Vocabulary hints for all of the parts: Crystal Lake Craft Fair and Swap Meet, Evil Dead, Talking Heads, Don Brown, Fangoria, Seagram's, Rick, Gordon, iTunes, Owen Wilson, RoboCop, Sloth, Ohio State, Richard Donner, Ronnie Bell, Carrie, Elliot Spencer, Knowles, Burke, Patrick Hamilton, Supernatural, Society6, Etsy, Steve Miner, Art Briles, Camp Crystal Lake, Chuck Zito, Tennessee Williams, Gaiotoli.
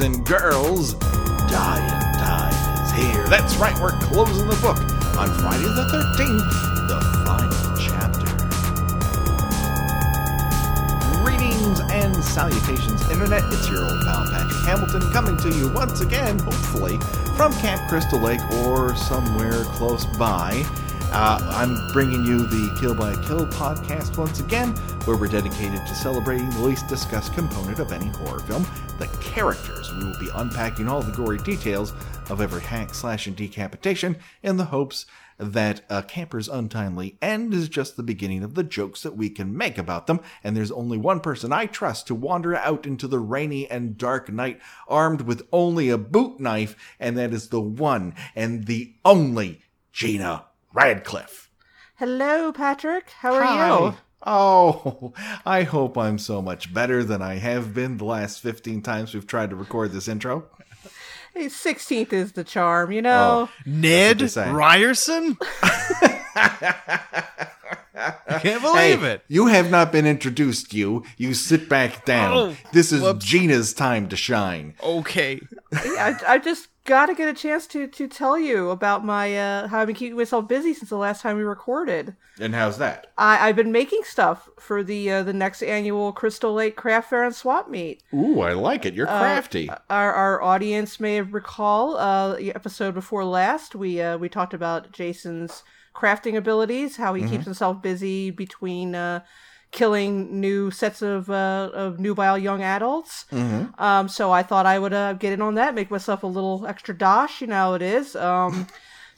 boys and girls, Dying Time is here. That's right, we're closing the book on Friday the 13th, the final chapter. Greetings and salutations, Internet. It's your old pal Patrick Hamilton coming to you once again, hopefully, from Camp Crystal Lake or somewhere close by. I'm bringing you the Kill by Kill podcast once again, where we're dedicated to celebrating the least discussed component of any horror film, the characters. We will be unpacking all the gory details of every hack, slash, and decapitation in the hopes that a camper's untimely end is just the beginning of the jokes that we can make about them, and there's only one person I trust to wander out into the rainy and dark night armed with only a boot knife, and that is the one and the only Gina Radcliffe. Hello, Patrick. How are you? Oh, I hope I'm so much better than I have been the last 15 times we've tried to record this intro. 16th is the charm, you know. Oh, Ned Ryerson? I can't believe it. You have not been introduced, you sit back down. Oh, this is Gina's time to shine. Okay. I just got to get a chance to tell you about my how I've been keeping myself busy since the last time we recorded. And how's that? I've been making stuff for the next annual Crystal Lake Craft Fair and Swap Meet. Ooh, I like it. You're crafty. Our audience may recall the episode before last. We talked about Jason's crafting abilities, how he keeps himself busy between killing new sets of nubile young adults. So I thought I would get in on that, make myself a little extra dosh, you know how it is.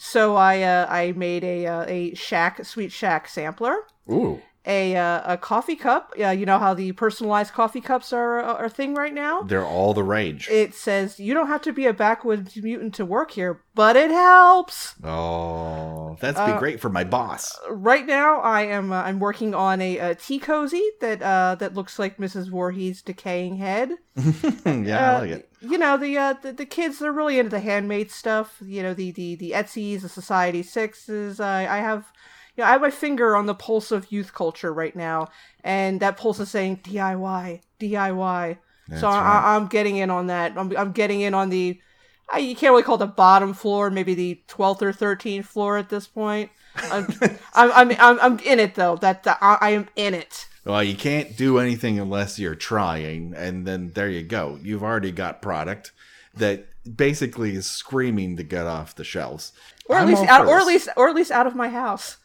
So I made a sweet shack sampler. Ooh. A coffee cup. You know how the personalized coffee cups are a thing right now? They're all the rage. It says, you don't have to be a backwoods mutant to work here, but it helps. Oh, that's be great for my boss. Right now, I'm working on a tea cozy that looks like Mrs. Voorhees' decaying head. Yeah, I like it. You know, the kids, they're really into the handmade stuff. You know, the Etsy's, the Society6's. I have... Yeah, I have my finger on the pulse of youth culture right now, and that pulse is saying DIY. That's so right. I'm getting in on that. I'm getting in on the, you can't really call it the bottom floor, maybe the 12th or 13th floor at this point. I'm in it though. I am in it. Well, you can't do anything unless you're trying, and then there you go. You've already got product that basically is screaming to get off the shelves, or at least out of my house.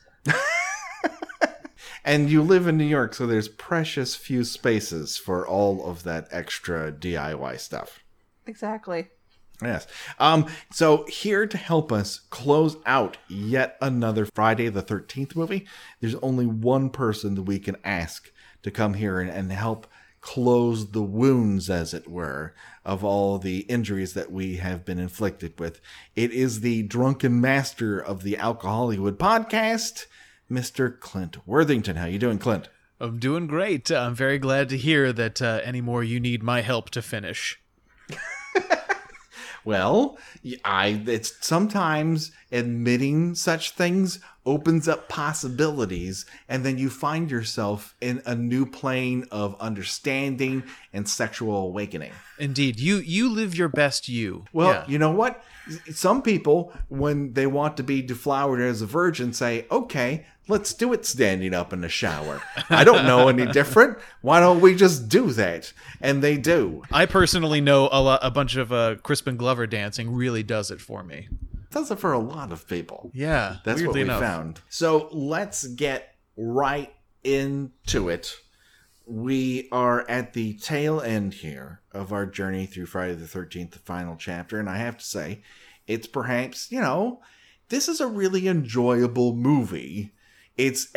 And you live in New York, so there's precious few spaces for all of that extra DIY stuff. Exactly. Yes. So here to help us close out yet another Friday the 13th movie, there's only one person that we can ask to come here and help close the wounds, as it were, of all the injuries that we have been inflicted with. It is the drunken master of the Alcohollywood Podcast, Mr. Clint Worthington. How you doing, Clint? I'm doing great. I'm very glad to hear that anymore you need my help to finish. Well, it's sometimes admitting such things opens up possibilities, and then you find yourself in a new plane of understanding and sexual awakening. Indeed. You live your best you. Well, yeah. You know what? Some people, when they want to be deflowered as a virgin, say, okay, let's do it standing up in the shower. I don't know any different. Why don't we just do that? And they do. I personally know a bunch of Crispin Glover dancing really does it for me. Does it for a lot of people. Yeah. That's what we found. So let's get right into it. We are at the tail end here of our journey through Friday the 13th, the final chapter. And I have to say, it's perhaps, you know, this is a really enjoyable movie. It's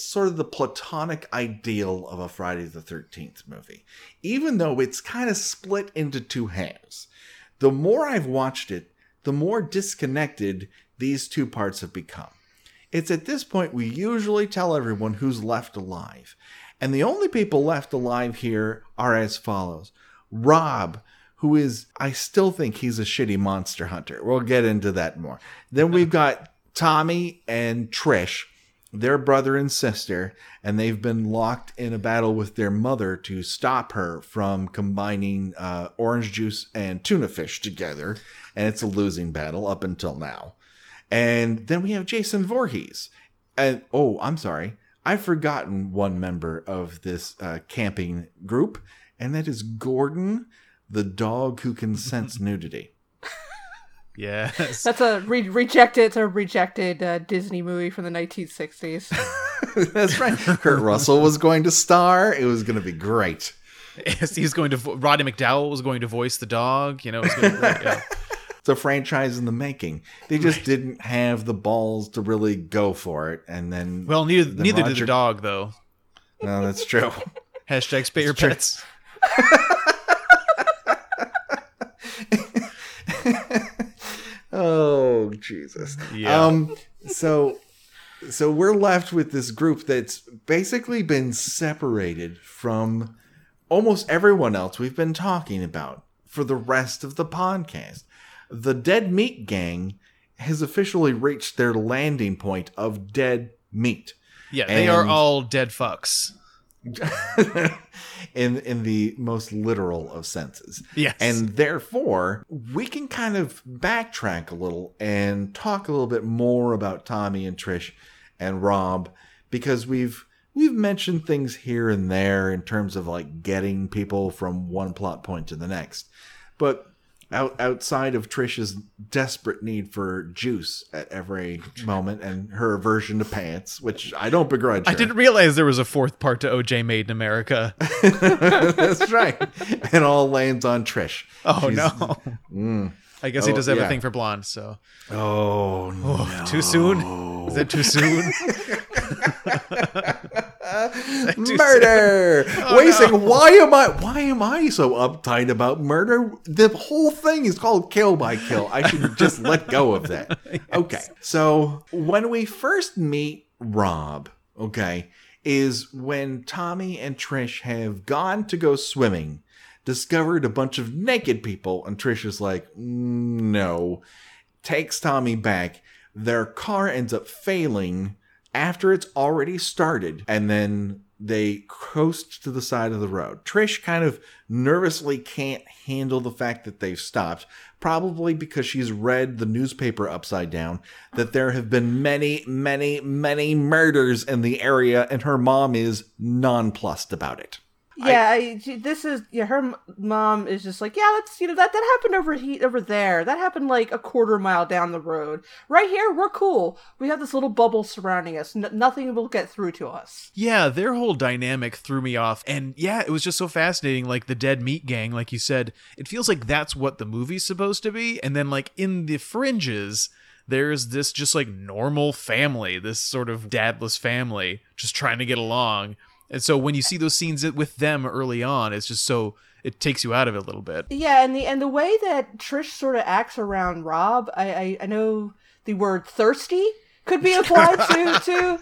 sort of the platonic ideal of a Friday the 13th movie, even though it's kind of split into two halves. The more I've watched it, the more disconnected these two parts have become. It's at this point we usually tell everyone who's left alive. And the only people left alive here are as follows. Rob, who is, I still think he's a shitty monster hunter. We'll get into that more. Then we've got Tommy and Trish, They're brother and sister, and they've been locked in a battle with their mother to stop her from combining orange juice and tuna fish together. And it's a losing battle up until now. And then we have Jason Voorhees. And oh, I'm sorry. I've forgotten one member of this camping group, and that is Gordon, the dog who can sense nudity. Yes. That's a rejected. It's a rejected Disney movie from the 1960s. That's right. Kurt Russell was going to star. It was going to be great. Yes, he's going to. Roddy McDowell was going to voice the dog. You know, it was going to be great. Yeah. It's a franchise in the making. They just didn't have the balls to really go for it, and then neither did the dog, though. No, that's true. Hashtag spay your pets. Oh Jesus! Yeah. So we're left with this group that's basically been separated from almost everyone else we've been talking about for the rest of the podcast. The Dead Meat Gang has officially reached their landing point of dead meat. Yeah, they are all dead fucks. in the most literal of senses. Yes. And therefore, we can kind of backtrack a little and talk a little bit more about Tommy and Trish and Rob, because we've mentioned things here and there in terms of like getting people from one plot point to the next. But outside of Trish's desperate need for juice at every moment and her aversion to pants, which I don't begrudge her. I didn't realize there was a fourth part to OJ Made in America. That's right. It all lands on Trish. Oh, she's, no. I guess he does have a thing for blondes. So. Oh no. Too soon? Is that too soon? Murder. Oh, wait a second. Why am I so uptight about murder? The whole thing is called Kill by Kill. I should just let go of that. Yes. Okay. So when we first meet Rob, is when Tommy and Trish have gone to go swimming, discovered a bunch of naked people, and Trish is like, no, takes Tommy back. Their car ends up failing after it's already started, and then they coast to the side of the road. Trish kind of nervously can't handle the fact that they've stopped, probably because she's read the newspaper upside down, that there have been many, many, many murders in the area, and her mom is nonplussed about it. Yeah, her mom is just like, that happened over there. That happened like a quarter mile down the road. Right here, we're cool. We have this little bubble surrounding us. Nothing will get through to us. Yeah, their whole dynamic threw me off. And yeah, it was just so fascinating. Like the Dead Meat Gang, like you said, it feels like that's what the movie's supposed to be. And then like in the fringes, there's this just like normal family, this sort of dadless family just trying to get along. And so when you see those scenes with them early on, it's just so, it takes you out of it a little bit. Yeah, and the way that Trish sort of acts around Rob, I know the word thirsty could be applied to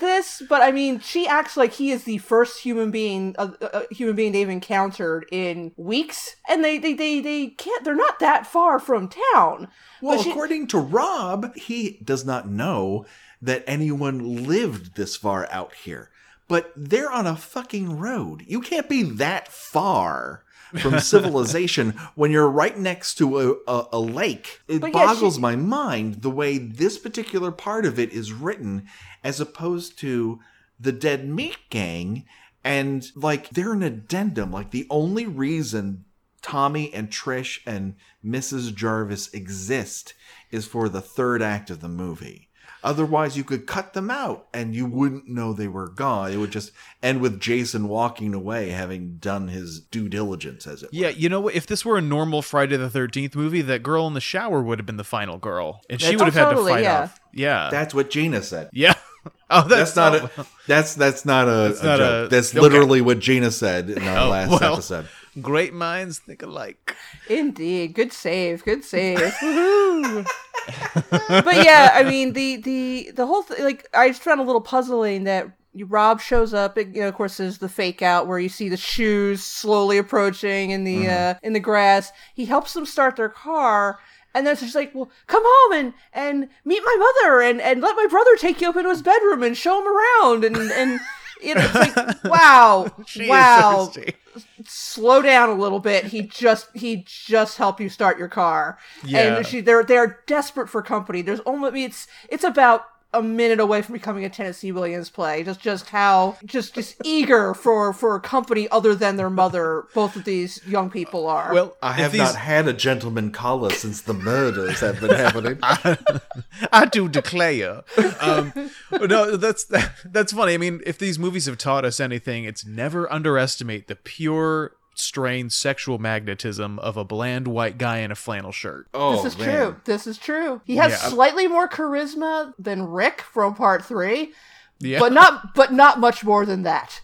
this, but I mean, she acts like he is the first human being they've encountered in weeks, and they can't. They're not that far from town. Well, according to Rob, he does not know that anyone lived this far out here. But they're on a fucking road. You can't be that far from civilization when you're right next to a lake. It boggles my mind the way this particular part of it is written as opposed to the Dead Meat Gang. And, like, they're an addendum. Like, the only reason Tommy and Trish and Mrs. Jarvis exist is for the third act of the movie. Otherwise, you could cut them out and you wouldn't know they were gone. It would just end with Jason walking away, having done his due diligence, as it were. Yeah, you know, if this were a normal Friday the 13th movie, that girl in the shower would have been the final girl. And she would have had to fight off. Yeah. That's what Gina said. Yeah. Oh, that's not a joke. That's literally what Gina said in our last episode. Great minds think alike. Indeed. Good save. Woohoo! But yeah, I mean, the whole thing, like, I just found a little puzzling that Rob shows up, and, you know, of course, there's the fake out where you see the shoes slowly approaching in the grass. He helps them start their car, And then so she's like, well, come home and meet my mother and let my brother take you up into his bedroom and show him around. And you know, it's like, wow. Slow down a little bit. He just helped you start your car. Yeah. And they're desperate for company. There's only, I mean, it's about a minute away from becoming a Tennessee Williams play. Just eager for a company other than their mother, both of these young people are. Well, I have not had a gentleman caller since the murders have been happening. I do declare. No, that's funny. I mean, if these movies have taught us anything, it's never underestimate the pure, strained sexual magnetism of a bland white guy in a flannel shirt. Oh, this is true. This is true. He has slightly more charisma than Rick from Part 3, but not much more than that.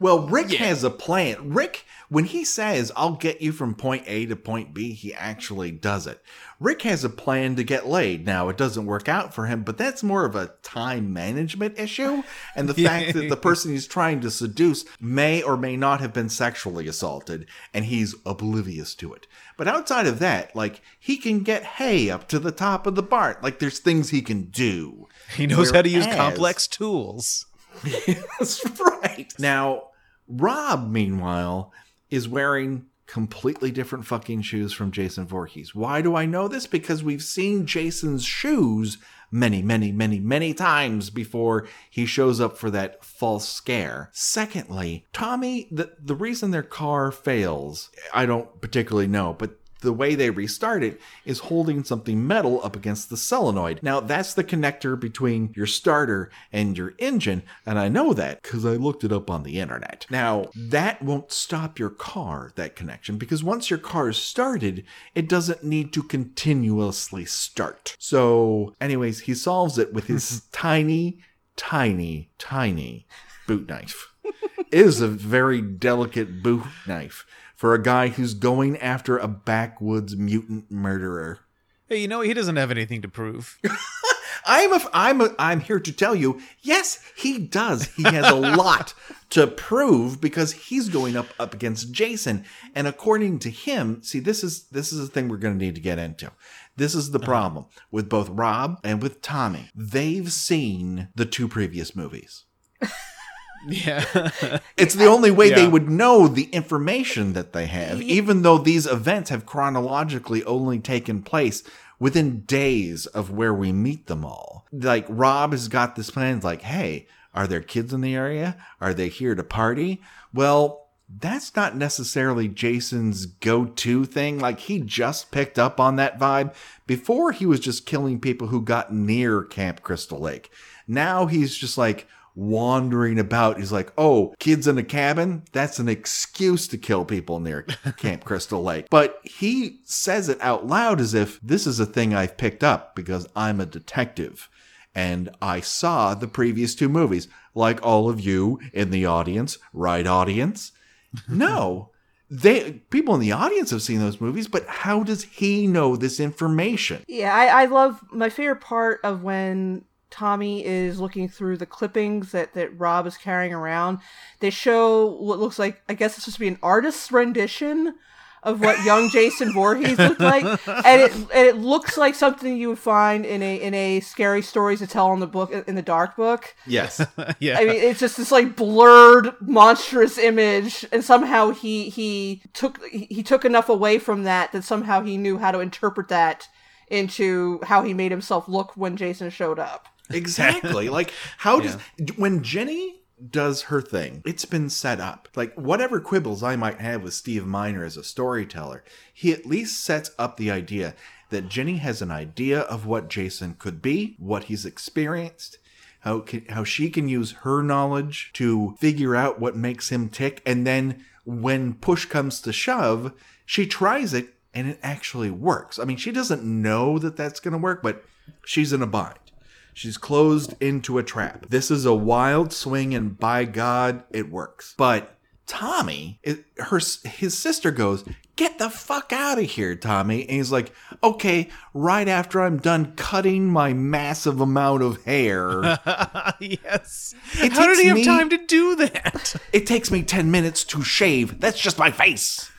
Well, Rick has a plan. Rick, when he says, I'll get you from point A to point B, he actually does it. Rick has a plan to get laid. Now, it doesn't work out for him, but that's more of a time management issue. And the fact that the person he's trying to seduce may or may not have been sexually assaulted, and he's oblivious to it. But outside of that, like, he can get hay up to the top of the BART. Like, there's things he can do. He knows how to use complex tools. That's right. Now, Rob, meanwhile, is wearing completely different fucking shoes from Jason Voorhees. Why do I know this? Because we've seen Jason's shoes many, many, many, many times before he shows up for that false scare. Secondly, Tommy, the reason their car fails, I don't particularly know, but the way they restart it is holding something metal up against the solenoid. Now, that's the connector between your starter and your engine, and I know that because I looked it up on the internet. Now, that won't stop your car, that connection, because once your car is started, it doesn't need to continuously start. So, anyways, he solves it with his tiny, tiny, tiny boot knife. It is a very delicate boot knife for a guy who's going after a backwoods mutant murderer. Hey, you know, he doesn't have anything to prove. I'm here to tell you, yes, he does. He has a lot to prove because he's going up against Jason. And according to him, see, this is the thing we're going to need to get into. This is the problem with both Rob and with Tommy. They've seen the two previous movies. Yeah. It's the only way they would know the information that they have, even though these events have chronologically only taken place within days of where we meet them all. Like, Rob has got this plan, like, hey, are there kids in the area? Are they here to party? Well, that's not necessarily Jason's go-to thing. Like, he just picked up on that vibe. Before, he was just killing people who got near Camp Crystal Lake. Now he's just like wandering about. He's like, oh, kids in a cabin? That's an excuse to kill people near Camp Crystal Lake. But he says it out loud as if this is a thing I've picked up because I'm a detective and I saw the previous two movies, like all of you in the audience, right, audience? No. People in the audience have seen those movies, but how does he know this information? Yeah, I love, my favorite part of when Tommy is looking through the clippings that Rob is carrying around. They show what looks like, I guess it's supposed to be an artist's rendition of what young Jason Voorhees looked like. And it looks like something you would find in a scary stories to tell in the dark book. Yes. Yeah. I mean, it's just this like blurred, monstrous image. And somehow he took enough away from that somehow he knew how to interpret that into how he made himself look when Jason showed up. Exactly. Like, how does when Jenny does her thing, it's been set up. Like, whatever quibbles I might have with Steve Miner as a storyteller, he at least sets up the idea that Jenny has an idea of what Jason could be, what he's experienced, how she can use her knowledge to figure out what makes him tick, and then when push comes to shove, she tries it and it actually works. I mean, she doesn't know that that's going to work, but she's in a bind. She's closed into a trap. This is a wild swing, and by God, it works. But Tommy, his sister goes, get the fuck out of here, Tommy. And he's like, okay, right after I'm done cutting my massive amount of hair. Yes. How did he have time to do that? It takes me 10 minutes to shave. That's just my face.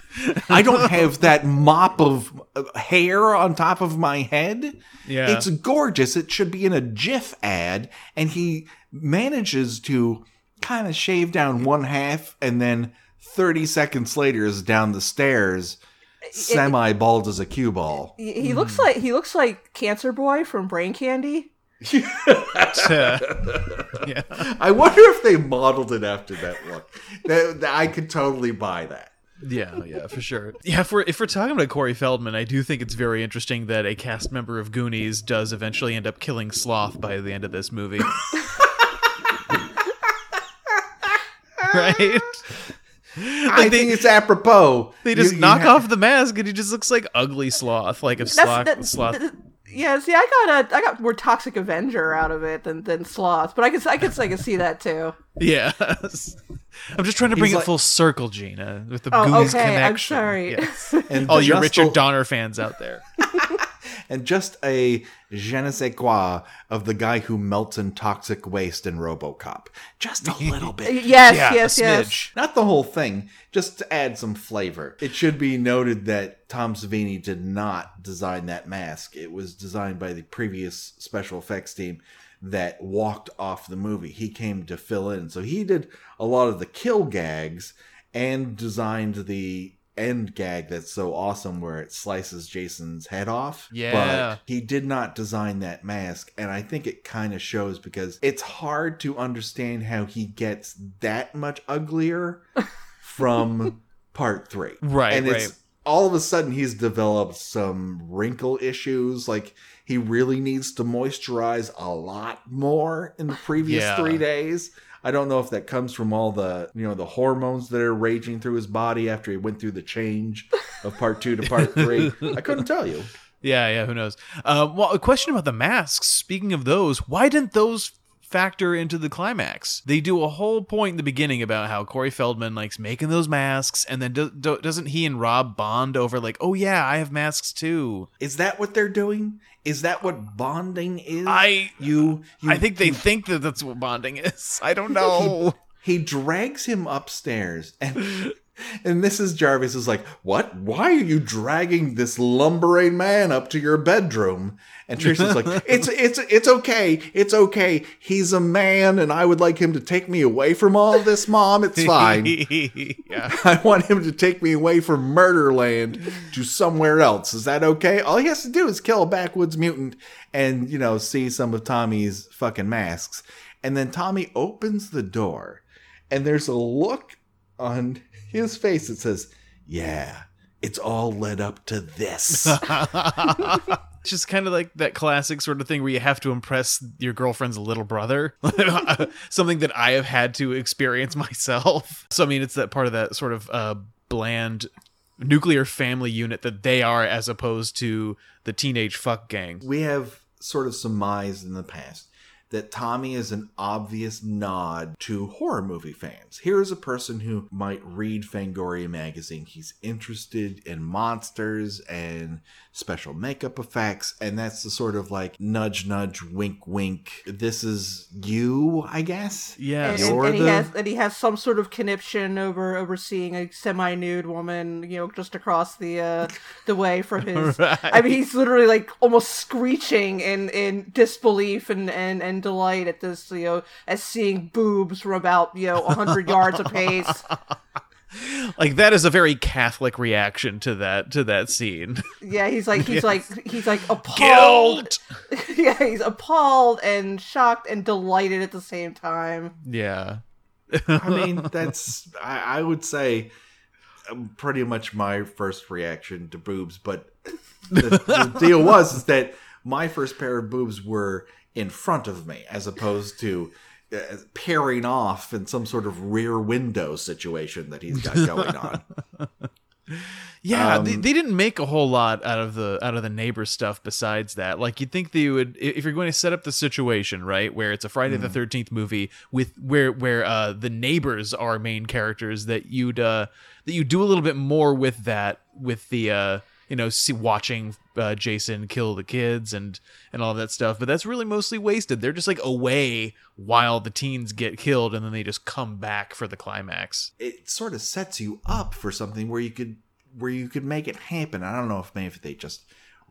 I don't have that mop of hair on top of my head. Yeah. It's gorgeous. It should be in a GIF ad. And he manages to kind of shave down one half and then 30 seconds later is down the stairs, semi-bald as a cue ball. He looks like Cancer Boy from Brain Candy. Yeah. I wonder if they modeled it after that look. I could totally buy that. Yeah, for sure. Yeah, if we're talking about Corey Feldman, I do think it's very interesting that a cast member of Goonies does eventually end up killing Sloth by the end of this movie. Right? I think it's apropos. They just knock off the mask and he just looks like ugly Sloth. Like if Sloth... Yeah, see, I got more Toxic Avenger out of it than Sloth, but I could see that too. Yeah, I'm just trying to bring it full circle, Gina, with the Goonies connection. I'm sorry. Yes. And all you Richard Donner fans out there, and just a je ne sais quoi of the guy who melts in toxic waste in RoboCop, just a little bit. Yes, a smidge. Not the whole thing, just to add some flavor. It should be noted that Tom Savini did not design that mask. It was designed by the previous special effects team that walked off the movie. He came to fill in, so he did a lot of the kill gags and designed the end gag that's so awesome where it slices Jason's head off. Yeah, but he did not design that mask, and I think it kind of shows because it's hard to understand how he gets that much uglier from part 3. Right. All of a sudden, he's developed some wrinkle issues. Like, he really needs to moisturize a lot more in the previous 3 days. I don't know if that comes from all the, the hormones that are raging through his body after he went through the change of part 2 to part 3. I couldn't tell you. Yeah, who knows? Well, a question about the masks. Speaking of those, why didn't those factor into the climax? They do a whole point in the beginning about how Corey Feldman likes making those masks, and then doesn't he and Rob bond over like, oh yeah, I have masks too. Is that what they're doing? Is that what bonding is? I think they think that that's what bonding is. I don't know. He drags him upstairs and Mrs. Jarvis is like, what? Why are you dragging this lumbering man up to your bedroom? And Trish is like, it's okay. He's a man, and I would like him to take me away from all of this, Mom. It's fine. Yeah. I want him to take me away from Murderland to somewhere else. Is that okay? All he has to do is kill a backwoods mutant and, see some of Tommy's fucking masks. And then Tommy opens the door, and there's a look on his face that says, yeah, it's all led up to this. It's just kind of like that classic sort of thing where you have to impress your girlfriend's little brother. Something that I have had to experience myself. So, I mean, it's that part of that sort of bland nuclear family unit that they are as opposed to the teenage fuck gang. We have sort of surmised in the past that Tommy is an obvious nod to horror movie fans. Here's a person who might read Fangoria magazine. He's interested in monsters and special makeup effects, and that's the sort of like nudge, nudge, wink, wink. This is you, I guess. Yeah, and he has some sort of conniption over seeing a semi-nude woman, just across the way from his. Right. I mean, he's literally like almost screeching in disbelief and delight at this, as seeing boobs from about, 100 yards apace. Like, that is a very Catholic reaction to that scene. Yeah, he's like appalled. Guilt! Yeah, he's appalled and shocked and delighted at the same time. Yeah. I mean, that's, I would say, pretty much my first reaction to boobs, but the deal was that my first pair of boobs were in front of me, as opposed to pairing off in some sort of rear window situation that he's got going on. Yeah, they didn't make a whole lot out of the neighbor stuff besides that. Like, you'd think they would, if you're going to set up the situation, right, where it's a Friday the 13th movie with where the neighbors are main characters, that you'd do a little bit more with that, with the watching Jason kill the kids and all that stuff. But that's really mostly wasted. They're just like away while the teens get killed, and then they just come back for the climax. It sort of sets you up for something where you could where you could make it happen. I don't know if maybe they just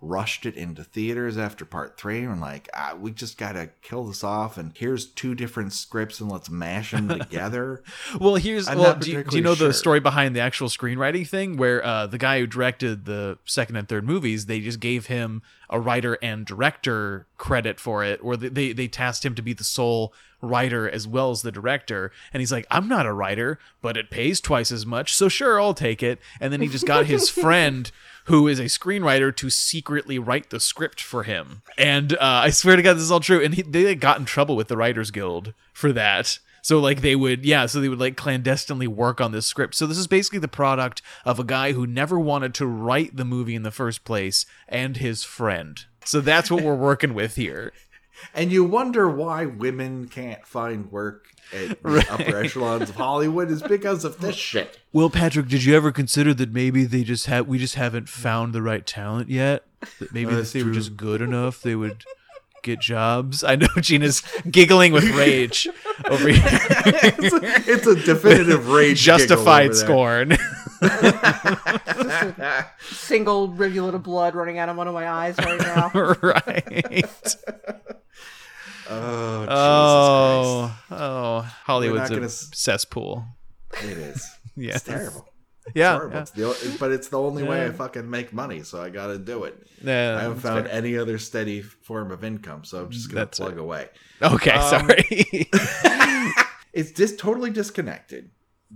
rushed it into theaters after part three and like, we just got to kill this off. And here's two different scripts and let's mash them together. Do you know the story behind the actual screenwriting thing where the guy who directed the second and third movies, they just gave him a writer and director credit for it, or they tasked him to be the sole writer as well as the director. And he's like, I'm not a writer, but it pays twice as much, so sure, I'll take it. And then he just got his friend who is a screenwriter to secretly write the script for him. And I swear to God, this is all true. And they got in trouble with the Writers Guild for that. So like they would like clandestinely work on this script. So this is basically the product of a guy who never wanted to write the movie in the first place and his friend. So that's what we're working with here. And you wonder why women can't find work at the upper echelons of Hollywood is because of this shit. Well, Patrick, did you ever consider that maybe we just haven't found the right talent yet? That maybe if they were just good enough, they would get jobs. I know Gina's giggling with rage over here. It's a definitive rage. Justified scorn. Just a single rivulet of blood running out of one of my eyes right now. Right. Oh, Jesus Christ. Oh, Hollywood's a cesspool. It is. Yeah. It's terrible. Yeah. But it's the only way I fucking make money, so I gotta do it. Yeah, I haven't found any other steady form of income, so I'm just gonna plug away. Okay, sorry. It's just totally disconnected,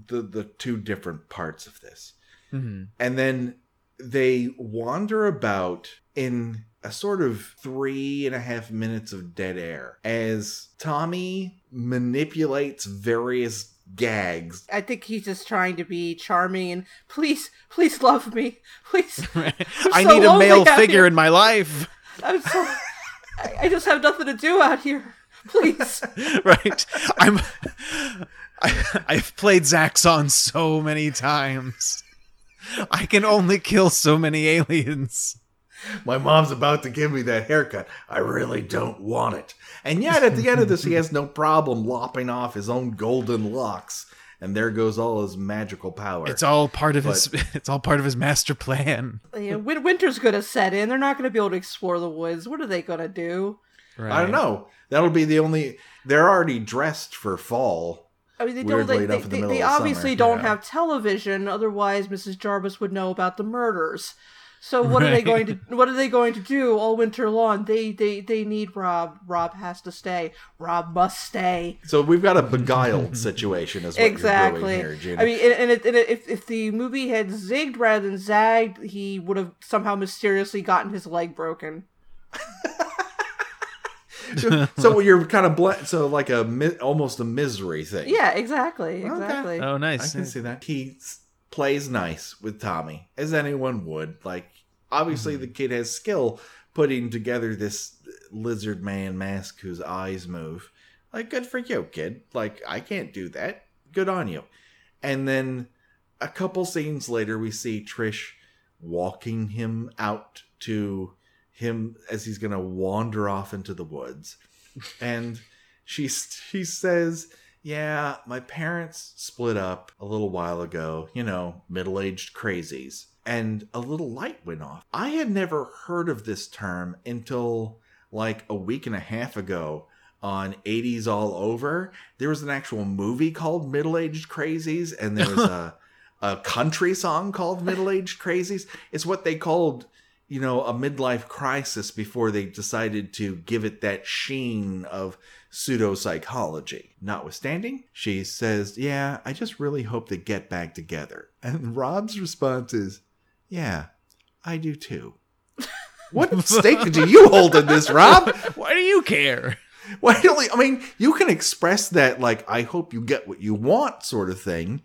the two different parts of this. Mm-hmm. And then they wander about in a sort of 3.5 minutes of dead air as Tommy manipulates various gags. I think he's just trying to be charming and please love me. Please. I need a male figure in my life. I'm so I just have nothing to do out here. Please. Right. I've played Zaxxon so many times. I can only kill so many aliens. My mom's about to give me that haircut. I really don't want it. And yet, at the end of this, he has no problem lopping off his own golden locks. And there goes all his magical power. It's all part of his master plan. Yeah, when winter's going to set in, they're not going to be able to explore the woods. What are they going to do? Right. I don't know. That'll be the only... They're already dressed for fall. I mean, they obviously don't have television. Otherwise, Mrs. Jarvis would know about the murders. So what are they going to? What are they going to do all winter long? They need Rob. Rob has to stay. Rob must stay. So we've got a beguiled situation, as exactly. You're doing here, Gina. I mean, if the movie had zigged rather than zagged, he would have somehow mysteriously gotten his leg broken. So you're kind of like almost a misery thing. Yeah, exactly. Okay. Oh, nice. I can see that. He plays nice with Tommy, as anyone would. Like, obviously, the kid has skill putting together this lizard man mask whose eyes move. Like, good for you, kid. Like, I can't do that. Good on you. And then a couple scenes later, we see Trish walking him out to him as he's going to wander off into the woods. And she says, yeah, my parents split up a little while ago, middle-aged crazies. And a little light went off. I had never heard of this term until like a week and a half ago on 80s All Over. There was an actual movie called Middle-Aged Crazies, and there was a country song called Middle-Aged Crazies. It's what they called... a midlife crisis before they decided to give it that sheen of pseudo-psychology. Notwithstanding, she says, yeah, I just really hope they get back together. And Rob's response is, yeah, I do too. What stake do you hold in this, Rob? Why do you care? Why don't you can express that, like, I hope you get what you want sort of thing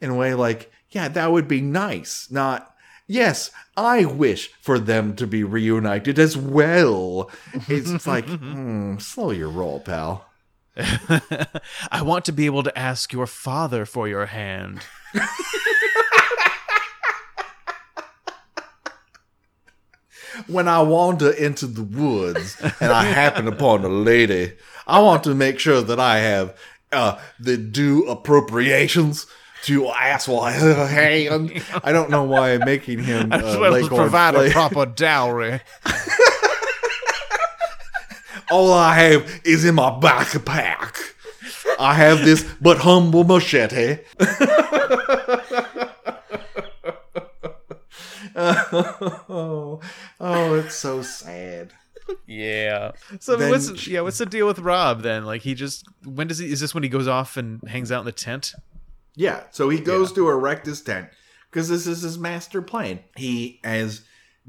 in a way like, yeah, that would be nice, not... Yes, I wish for them to be reunited as well. It's like, slow your roll, pal. I want to be able to ask your father for your hand. When I wander into the woods and I happen upon a lady, I want to make sure that I have the due appropriations to asshole. Hey, I don't know why I'm making him as well as provide a proper dowry. All I have is in my backpack. I have this but humble machete. Oh, it's so sad. Yeah. So then, what's the deal with Rob then? Like is this when he goes off and hangs out in the tent? Yeah. So he goes to erect his tent because this is his master plan. He has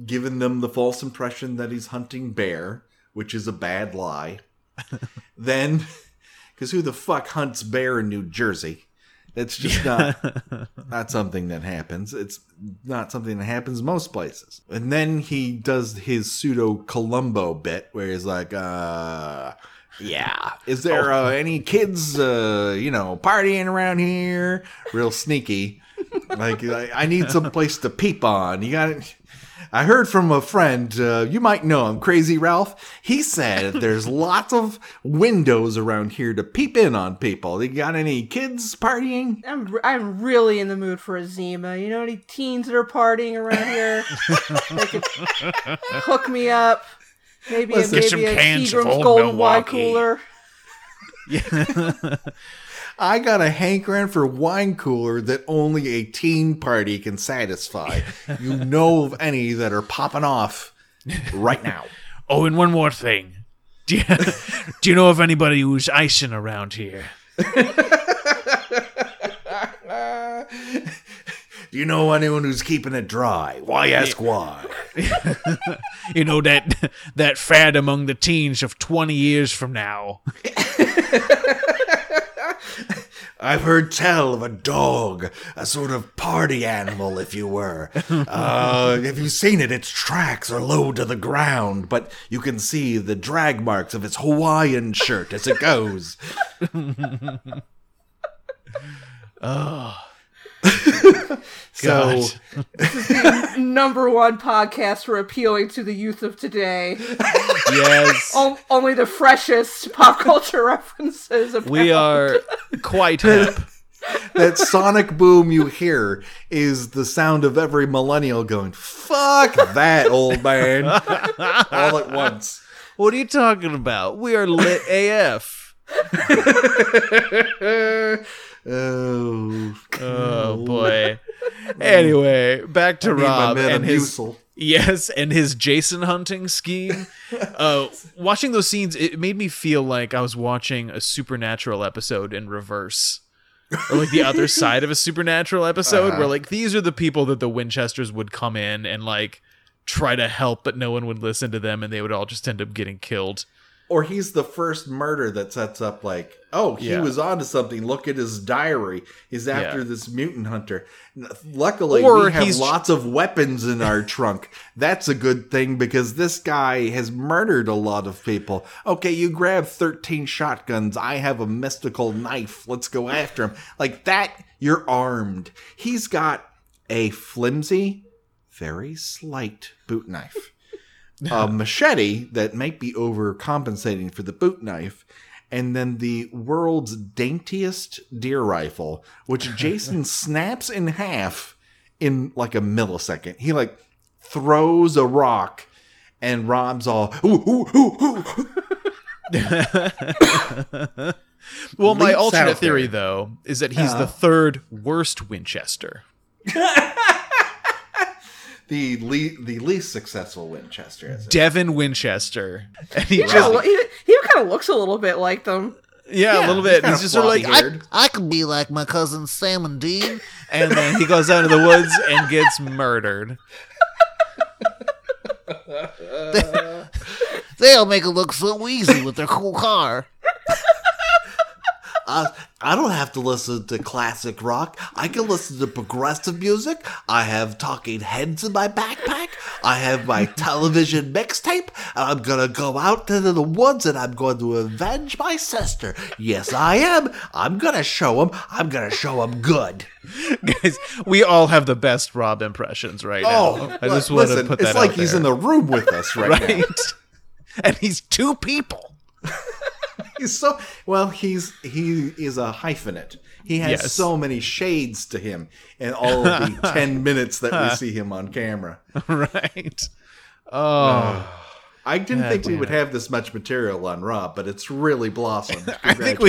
given them the false impression that he's hunting bear, which is a bad lie. Then, because who the fuck hunts bear in New Jersey? That's just not something that happens. It's not something that happens most places. And then he does his pseudo Columbo bit where he's like, is there any kids, partying around here? Real sneaky. Like, I need some place to peep on. You got it. I heard from a friend, you might know him, Crazy Ralph. He said there's lots of windows around here to peep in on people. You got any kids partying? I'm really in the mood for a Zima. You know any teens that are partying around here? They could hook me up. Maybe maybe a Seagram's Golden Wine Cooler. Yeah. I got a hankering for wine cooler that only a teen party can satisfy. You know of any that are popping off right now? Oh, and one more thing. Do you know of anybody who's icing around here? Do you know anyone who's keeping it dry? Why ask why? You know that fad among the teens of 20 years from now. I've heard tell of a dog, a sort of party animal, if you were. Have you seen it? Its tracks are low to the ground, but you can see the drag marks of its Hawaiian shirt as it goes. Oh. So, this is the number one podcast for appealing to the youth of today. Yes. Only the freshest pop culture references abound. We are quite hip. That sonic boom you hear is the sound of every millennial going, fuck that, old man. All at once. What are you talking about? We are lit AF. Oh boy. Anyway, back to Rob and his Jason hunting scheme. Watching those scenes, it made me feel like I was watching a Supernatural episode in reverse. Or like the other side of a Supernatural episode where like these are the people that the Winchesters would come in and like try to help, but no one would listen to them and they would all just end up getting killed. Or he's the first murder that sets up like, oh, he was onto something. Look at his diary. He's after this mutant hunter. Luckily, we have lots of weapons in our trunk. That's a good thing because this guy has murdered a lot of people. Okay, you grab 13 shotguns. I have a mystical knife. Let's go after him. Like that, you're armed. He's got a flimsy, very slight boot knife. A machete that might be overcompensating for the boot knife, and then the world's daintiest deer rifle, which Jason snaps in half in like a millisecond. He like throws a rock and Rob's all, ooh, ooh, ooh, ooh. Well, my alternate theory, though, is that he's the third worst Winchester. The least successful Winchester. Devin Winchester. And he kind of looks a little bit like them. Yeah, a little bit. He's just sort of like, I could be like my cousin Sam and Dean. And then he goes out into the woods and gets murdered. They'll make it look so easy with their cool car. I don't have to listen to classic rock. I can listen to progressive music. I have Talking Heads in my backpack. I have my television mixtape. And I'm going to go out into the woods and I'm going to avenge my sister. Yes, I am. I'm going to show him. I'm going to show him good. Guys, we all have the best Rob impressions right now. I just want to put that out there. It's like he's in the room with us right now. And he's two people. He's so well. He is a hyphenate. He has so many shades to him in all of the 10 minutes that we see him on camera. Right. Oh. I didn't think we would have this much material on Rob, but it's really blossomed. I think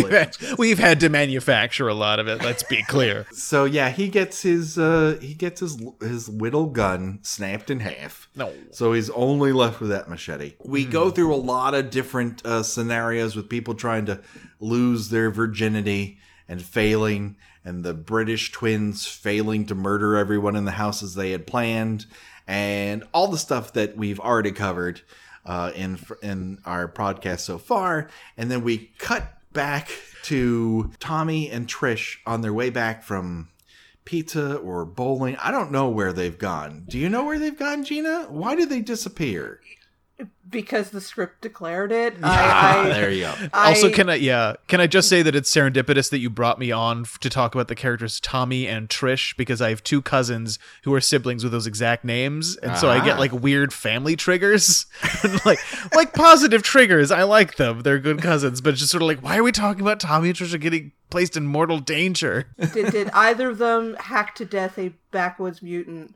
we've had to manufacture a lot of it. Let's be clear. So yeah, he gets his whittle gun snapped in half. No, so he's only left with that machete. We go through a lot of different scenarios with people trying to lose their virginity and failing, and the British twins failing to murder everyone in the house as they had planned, and all the stuff that we've already covered in our podcast so far. And then we cut back to Tommy and Trish on their way back from pizza or bowling. I don't know where they've gone. Do you know where they've gone, Gina? Why did they disappear? Because the script declared it. There you go. Also, can I just say that it's serendipitous that you brought me on to talk about the characters Tommy and Trish, because I have two cousins who are siblings with those exact names, and so I get like weird family triggers, like positive triggers. I like them; they're good cousins. But it's just sort of like, why are we talking about Tommy and Trish are getting placed in mortal danger? Did either of them hack to death a backwoods mutant?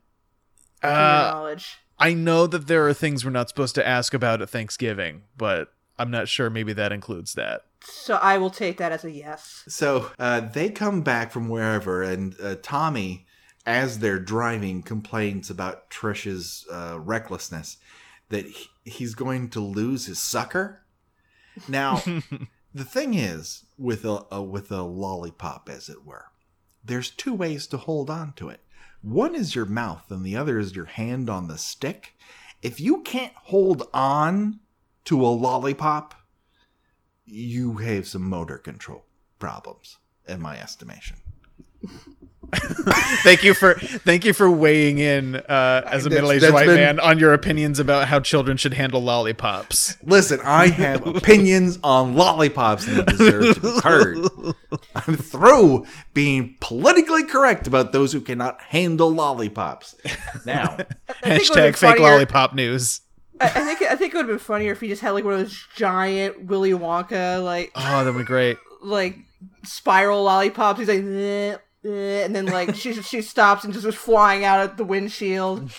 To your knowledge. I know that there are things we're not supposed to ask about at Thanksgiving, but I'm not sure maybe that includes that. So I will take that as a yes. So they come back from wherever, and Tommy, as they're driving, complains about Trish's recklessness, that he's going to lose his sucker. Now, the thing is, with a lollipop, as it were, there's two ways to hold on to it. One is your mouth and the other is your hand on the stick. If you can't hold on to a lollipop, you have some motor control problems, in my estimation. Thank you for weighing in as a middle-aged white man on your opinions about how children should handle lollipops. Listen, I have opinions on lollipops, and they deserve to be heard. I'm through being politically correct about those who cannot handle lollipops. Now, hashtag fake lollipop news. I think it would have been funnier if he just had like one of those giant Willy Wonka that'd be great, like spiral lollipops. He's like. Neh. And then, like, she stops and just was flying out at the windshield.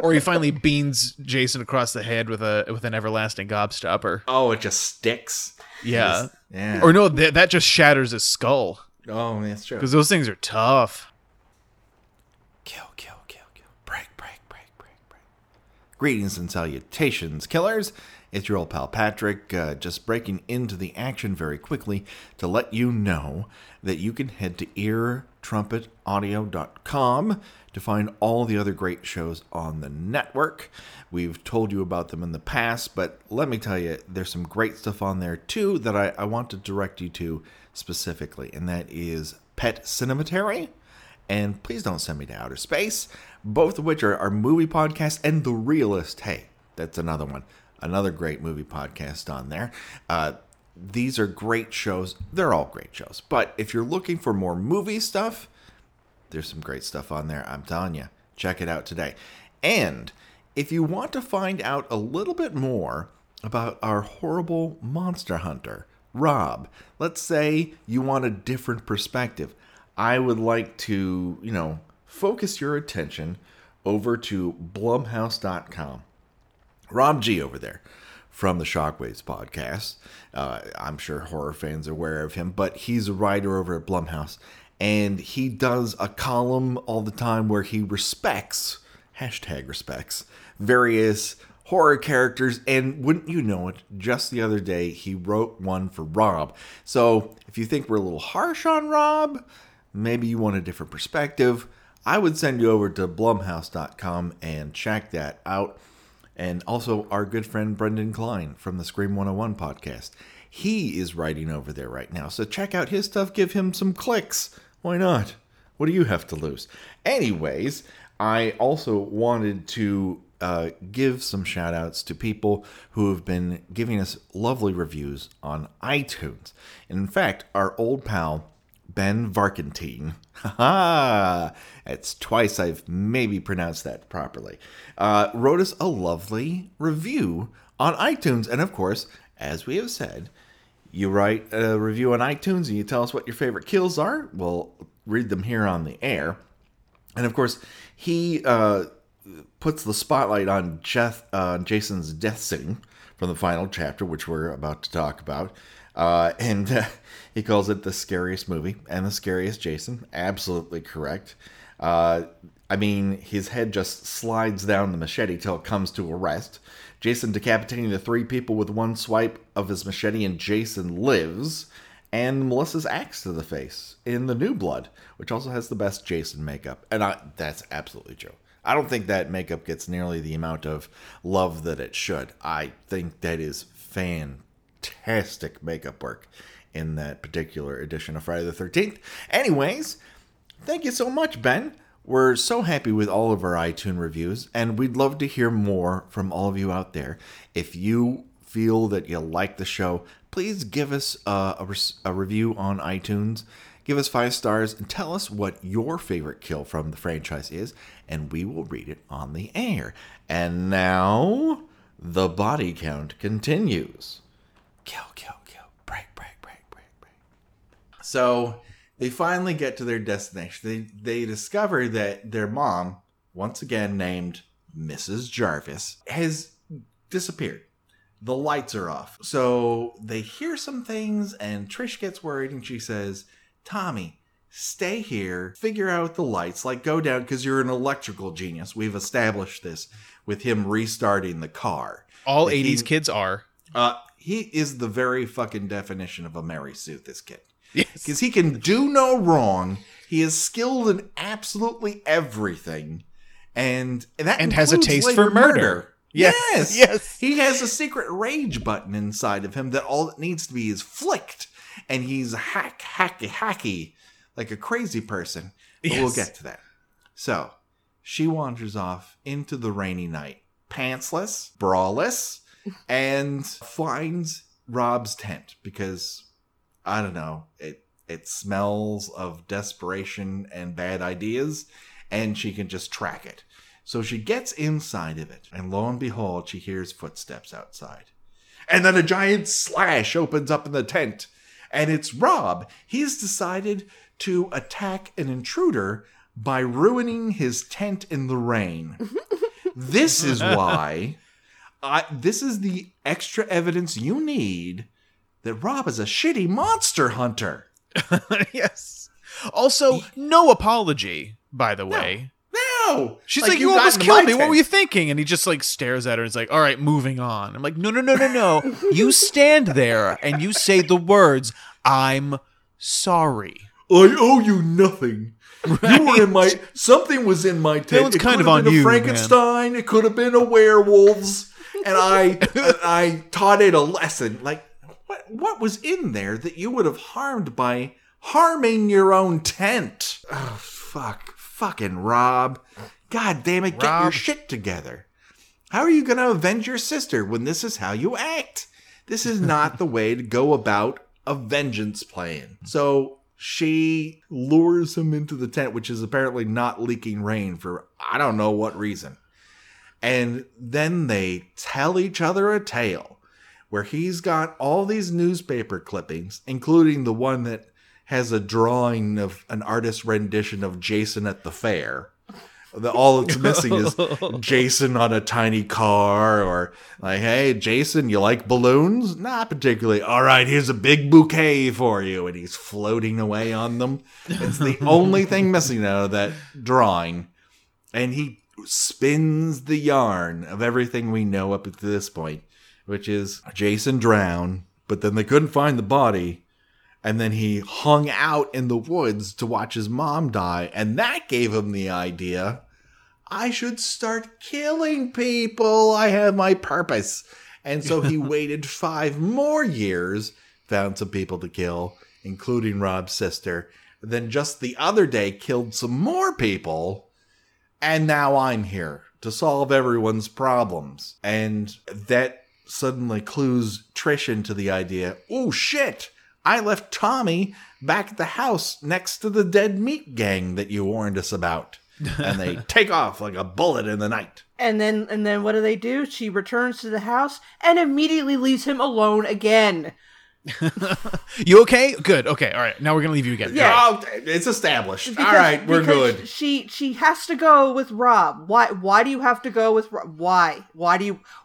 Or he finally beans Jason across the head with an everlasting gobstopper. Oh, it just sticks. Yeah. Yeah. Or no, that just shatters his skull. Oh, that's true. Because those things are tough. Kill, kill, kill, kill. Break, break, break, break, break. Greetings and salutations, killers. It's your old pal Patrick, just breaking into the action very quickly to let you know that you can head to eartrumpetaudio.com to find all the other great shows on the network. We've told you about them in the past, but let me tell you, there's some great stuff on there too that I want to direct you to specifically, and that is Pet Cemetery and Please Don't Send Me to Outer Space, both of which are our movie podcasts, and The Realist. Hey, that's another one. Another great movie podcast on there. These are great shows. They're all great shows. But if you're looking for more movie stuff, there's some great stuff on there. I'm telling you, check it out today. And if you want to find out a little bit more about our horrible monster hunter, Rob, let's say you want a different perspective. I would like to, focus your attention over to Blumhouse.com. Rob G over there from the Shockwaves podcast. I'm sure horror fans are aware of him, but he's a writer over at Blumhouse, and he does a column all the time where he respects, #respects, various horror characters, and wouldn't you know it, just the other day he wrote one for Rob. So if you think we're a little harsh on Rob, maybe you want a different perspective, I would send you over to Blumhouse.com and check that out. And also our good friend Brendan Klein from the Scream 101 podcast. He is writing over there right now. So check out his stuff. Give him some clicks. Why not? What do you have to lose? Anyways, I also wanted to give some shout outs to people who have been giving us lovely reviews on iTunes. And in fact, our old pal, Ben Varkentine. It's twice I've maybe pronounced that properly. Wrote us a lovely review on iTunes. And of course, as we have said, You write a review on iTunes and you tell us what your favorite kills are. We'll read them here on the air. And of course, he puts the spotlight on Jason's death scene from the final chapter, which we're about to talk about. And he calls it the scariest movie and the scariest Jason. Absolutely correct. I mean, his head just slides down the machete till it comes to a rest. Jason decapitating the three people with one swipe of his machete, and Jason lives. And Melissa's axe to the face in The New Blood, which also has the best Jason makeup. And that's absolutely true. I don't think that makeup gets nearly the amount of love that it should. I think that is fantastic makeup work in that particular edition of Friday the 13th. Anyways, thank you so much, Ben. We're so happy with all of our iTunes reviews, and we'd love to hear more from all of you out there. If you feel that you like the show, please give us a review on iTunes. Give us 5 stars and tell us what your favorite kill from the franchise is, and we will read it on the air. And now, the body count continues. Kill, kill, kill. Break, break, break, break, break. So they finally get to their destination. They discover that their mom, once again named Mrs. Jarvis, has disappeared. The lights are off. So they hear some things, and Trish gets worried, and she says, Tommy, stay here. Figure out the lights. Like, go down, because you're an electrical genius. We've established this with him restarting the car. All like 80s kids are. He is the very fucking definition of a Mary Sue, this kid. Yes. Because he can do no wrong. He is skilled in absolutely everything. And has a taste for murder. Yes. Yes. He has a secret rage button inside of him that all it needs to be is flicked. And he's hacky, like a crazy person. But yes. We'll get to that. So she wanders off into the rainy night, pantsless, braless, and finds Rob's tent because, I don't know, it smells of desperation and bad ideas, and she can just track it. So she gets inside of it, and lo and behold, she hears footsteps outside. And then a giant slash opens up in the tent, and it's Rob. He's decided to attack an intruder by ruining his tent in the rain. This is why, this is the extra evidence you need that Rob is a shitty monster hunter. Yes. Also, no apology, by the way. She's like, you almost killed me. What were you thinking? And he just like stares at her. And is like, all right, moving on. I'm like, no. You stand there and you say the words, I'm sorry. I owe you nothing. Right? You were in my, something was in my tent. That was kind of on you, man. It could have been a Frankenstein. Man. It could have been a werewolves. And I taught it a lesson. Like, what was in there that you would have harmed by harming your own tent? Oh, fuck. Fucking Rob. God damn it, Rob. Get your shit together. How are you going to avenge your sister when this is how you act? This is not the way to go about a vengeance plan. So she lures him into the tent, which is apparently not leaking rain for I don't know what reason. And then they tell each other a tale where he's got all these newspaper clippings, including the one that has a drawing of an artist's rendition of Jason at the fair. All it's missing is Jason on a tiny car, or like, hey, Jason, you like balloons? Not particularly. All right, here's a big bouquet for you. And he's floating away on them. It's the only thing missing out of that drawing. And he spins the yarn of everything we know up to this point, which is Jason drowned, but then they couldn't find the body. And then he hung out in the woods to watch his mom die. And that gave him the idea, I should start killing people. I have my purpose. And so he waited 5 more years, found some people to kill, including Rob's sister. Then just the other day killed some more people. And now I'm here to solve everyone's problems. And that suddenly clues Trish into the idea, oh, shit. I left Tommy back at the house next to the Dead Meat Gang that you warned us about. And they take off like a bullet in the night. And then what do they do? She returns to the house and immediately leaves him alone again. You okay? Good. Okay. All right. Now we're going to leave you again. Yeah. Right. It's established. Because, all right. We're good. She has to go with Rob. Why do you have to go with Rob? Why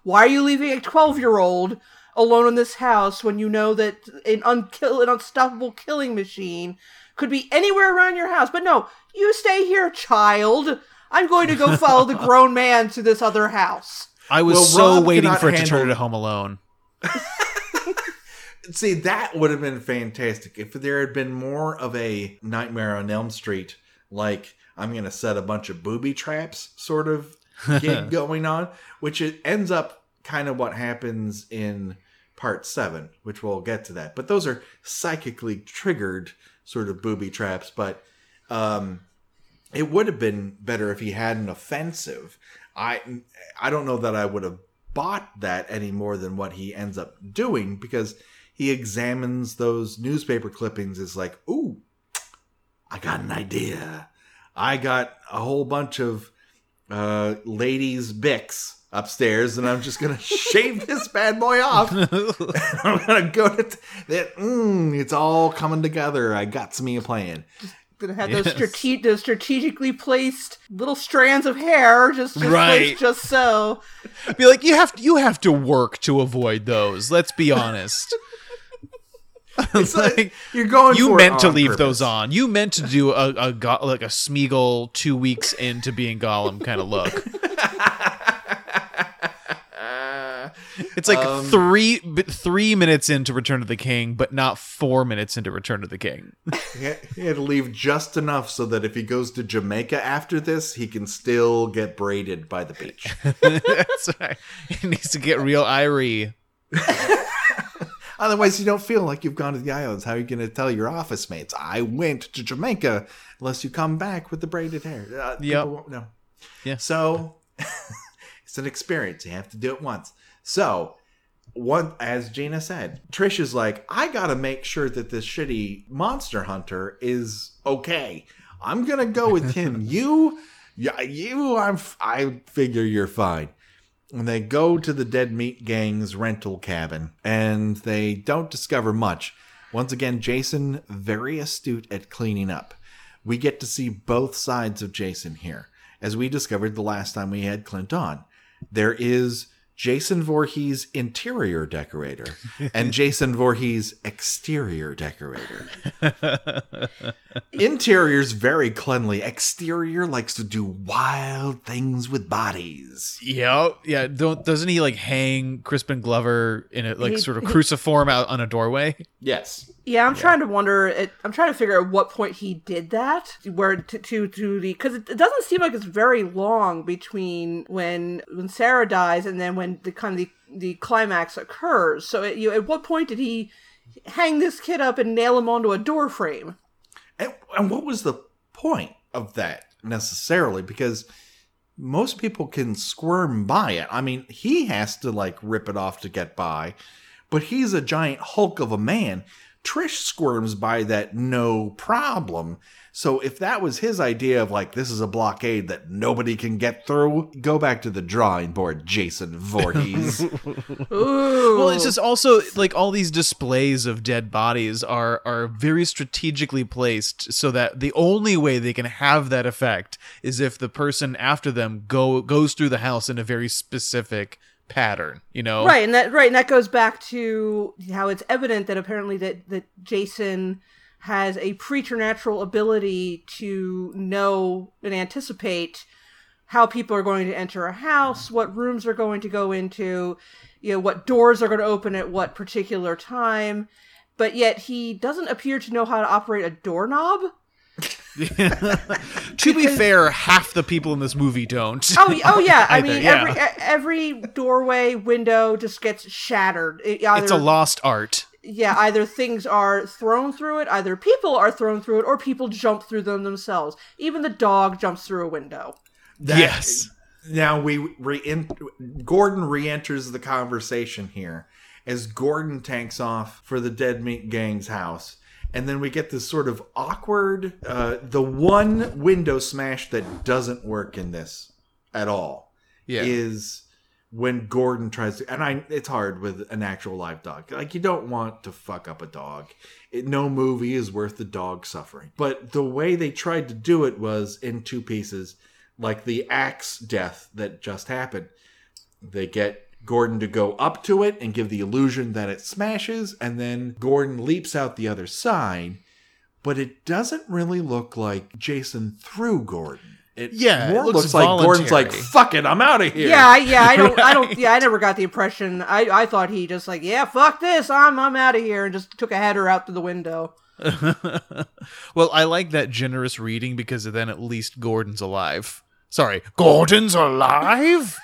are you leaving a 12-year-old alone in this house when you know that an unstoppable killing machine could be anywhere around your house? But no, you stay here, child. I'm going to go follow the grown man to this other house. I was waiting for it to turn to Home Alone. See, that would have been fantastic if there had been more of a Nightmare on Elm Street, like I'm going to set a bunch of booby traps sort of gig going on, which it ends up kind of what happens in part 7, which we'll get to that. But those are psychically triggered sort of booby traps. But it would have been better if he had an offensive. I don't know that I would have bought that any more than what he ends up doing, because he examines those newspaper clippings as like, ooh, I got an idea. I got a whole bunch of ladies' Bics upstairs, and I'm just going to shave this bad boy off. And I'm going to go to that. It's all coming together. I got me a plan. That had those, those strategically placed little strands of hair just right. Placed just so. Be like, you have to work to avoid those. Let's be honest. It's like you're going. You for meant it on to leave purpose. Those on. You meant to do a Smeagol 2 weeks into being Gollum kind of look. It's like three minutes into Return of the King, but not 4 minutes into Return of the King. He had to leave just enough so that if he goes to Jamaica after this, he can still get braided by the beach. That's right. He needs to get real Irie. Otherwise, you don't feel like you've gone to the islands. How are you going to tell your office mates, I went to Jamaica, unless you come back with the braided hair? Yep. No. Yeah. So it's an experience. You have to do it once. So, as Gina said, Trish is like, I gotta make sure that this shitty monster hunter is okay. I'm gonna go with him. I figure you're fine. And they go to the Dead Meat Gang's rental cabin, and they don't discover much. Once again, Jason, very astute at cleaning up. We get to see both sides of Jason here, as we discovered the last time we had Clint on. There is Jason Voorhees interior decorator and Jason Voorhees exterior decorator. Interior's very cleanly. Exterior likes to do wild things with bodies. Yep. Yeah. Doesn't he like hang Crispin Glover in a sort of cruciform out on a doorway? Yes. Yeah, I'm trying to wonder. I'm trying to figure out what point he did that. Where because it doesn't seem like it's very long between when Sarah dies and then when the climax occurs. So at what point did he hang this kid up and nail him onto a door frame? And what was the point of that necessarily? Because most people can squirm by it. I mean, he has to like rip it off to get by, but he's a giant hulk of a man. Trish squirms by that no problem. So if that was his idea of like, this is a blockade that nobody can get through, go back to the drawing board, Jason Voorhees. Well, it's just also like all these displays of dead bodies are very strategically placed so that the only way they can have that effect is if the person after them goes through the house in a very specific pattern, you know? Right, and that goes back to how it's evident that apparently that Jason has a preternatural ability to know and anticipate how people are going to enter a house, what rooms are going to go into, you know, what doors are going to open at what particular time, but yet he doesn't appear to know how to operate a doorknob. To be fair, half the people in this movie don't. Oh yeah. I mean, every doorway, window just gets shattered. It's a lost art. Yeah, either things are thrown through it, either people are thrown through it, or people jump through them themselves. Even the dog jumps through a window. Yes. Now Gordon re-enters the conversation here as Gordon tanks off for the Dead Meat Gang's house. And then we get this sort of awkward, the one window smash that doesn't work in this at all is when Gordon tries to, and it's hard with an actual live dog. Like, you don't want to fuck up a dog. No movie is worth the dog suffering. But the way they tried to do it was in two pieces, like the axe death that just happened. They get Gordon to go up to it and give the illusion that it smashes, and then Gordon leaps out the other side. But it doesn't really look like Jason threw Gordon. It looks like voluntary. Gordon's like, fuck it, I'm out of here. I never got the impression. I thought he just like, yeah, fuck this, I'm out of here, and just took a header out through the window. Well, I like that generous reading, because then at least Gordon's alive. Sorry, Gordon's alive?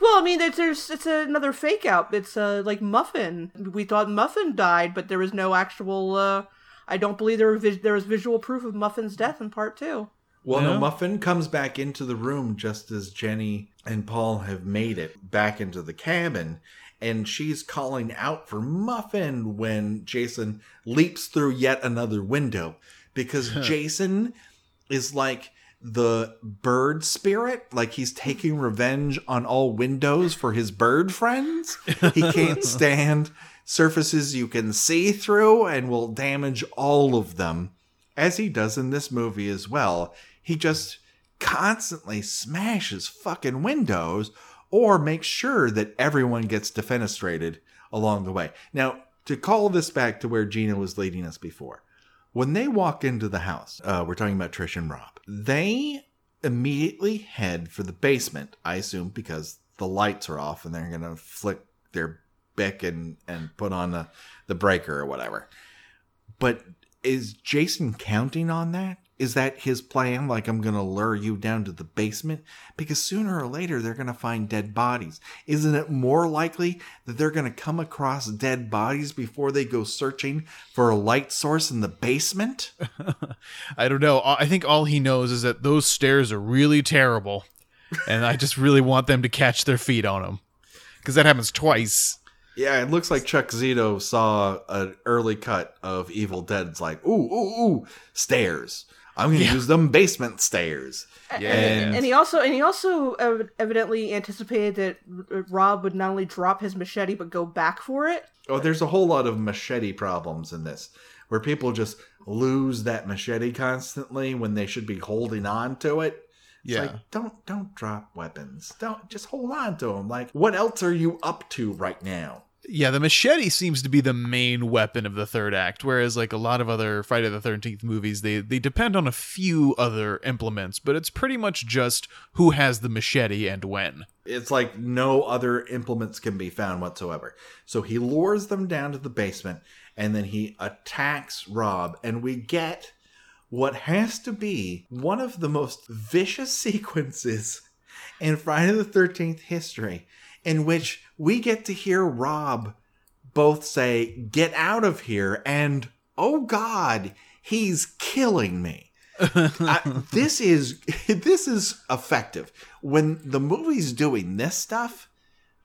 Well, I mean, it's another fake out. It's like Muffin. We thought Muffin died, but there was no actual... I don't believe there was visual proof of Muffin's death in part two. Well, no, Muffin comes back into the room just as Jenny and Paul have made it back into the cabin, and she's calling out for Muffin when Jason leaps through yet another window, because Jason is like... the bird spirit, like he's taking revenge on all windows for his bird friends. He can't stand surfaces you can see through and will damage all of them, as he does in this movie as well. He just constantly smashes fucking windows or makes sure that everyone gets defenestrated along the way. Now, to call this back to where Gina was leading us before, when they walk into the house, we're talking about Trish and Rob, they immediately head for the basement, I assume, because the lights are off and they're going to flick their bick and put on the breaker or whatever. But is Jason counting on that? Is that his plan? Like, I'm going to lure you down to the basement? Because sooner or later, they're going to find dead bodies. Isn't it more likely that they're going to come across dead bodies before they go searching for a light source in the basement? I don't know. I think all he knows is that those stairs are really terrible. And I just really want them to catch their feet on them. Because that happens twice. Yeah, it looks like Chuck Zito saw an early cut of Evil Dead's like, ooh, stairs. I'm going to use them basement stairs. And he also evidently anticipated that Rob would not only drop his machete, but go back for it. Oh, there's a whole lot of machete problems in this, where people just lose that machete constantly when they should be holding on to it. It's like, don't drop weapons. Don't, just hold on to them. Like, what else are you up to right now? Yeah, the machete seems to be the main weapon of the third act, whereas like a lot of other Friday the 13th movies, they depend on a few other implements, but it's pretty much just who has the machete and when. It's like no other implements can be found whatsoever. So he lures them down to the basement, and then he attacks Rob, and we get what has to be one of the most vicious sequences in Friday the 13th history, in which we get to hear Rob both say, get out of here, and, oh God, he's killing me. This is effective. When the movie's doing this stuff,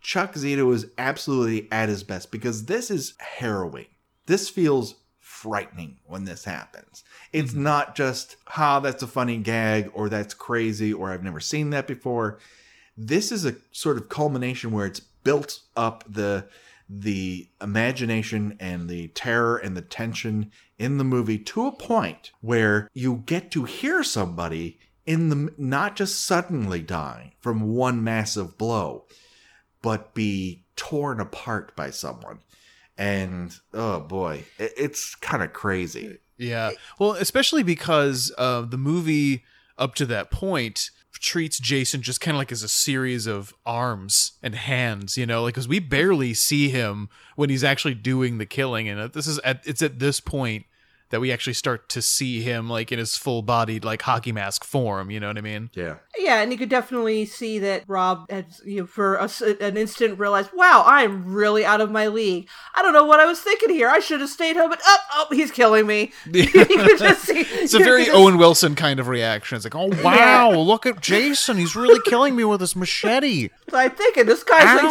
Chuck Zito is absolutely at his best, because this is harrowing. This feels frightening when this happens. It's not just, that's a funny gag, or that's crazy, or I've never seen that before. This is a sort of culmination where it's built up the imagination and the terror and the tension in the movie to a point where you get to hear somebody in the not just suddenly die from one massive blow, but be torn apart by someone. And, oh boy, it's kind of crazy. Yeah. Well, especially because the movie up to that point treats Jason just kind of like as a series of arms and hands, like, because we barely see him when he's actually doing the killing, and it's at this point that we actually start to see him like in his full-bodied like hockey mask form, you know what I mean? Yeah, and you could definitely see that Rob had, for an instant realized, wow, I'm really out of my league. I don't know what I was thinking here. I should have stayed home, but oh, he's killing me. Yeah. You could just see, it's a very Owen Wilson kind of reaction. It's like, oh wow, look at Jason. He's really killing me with his machete. So I'm thinking this guy's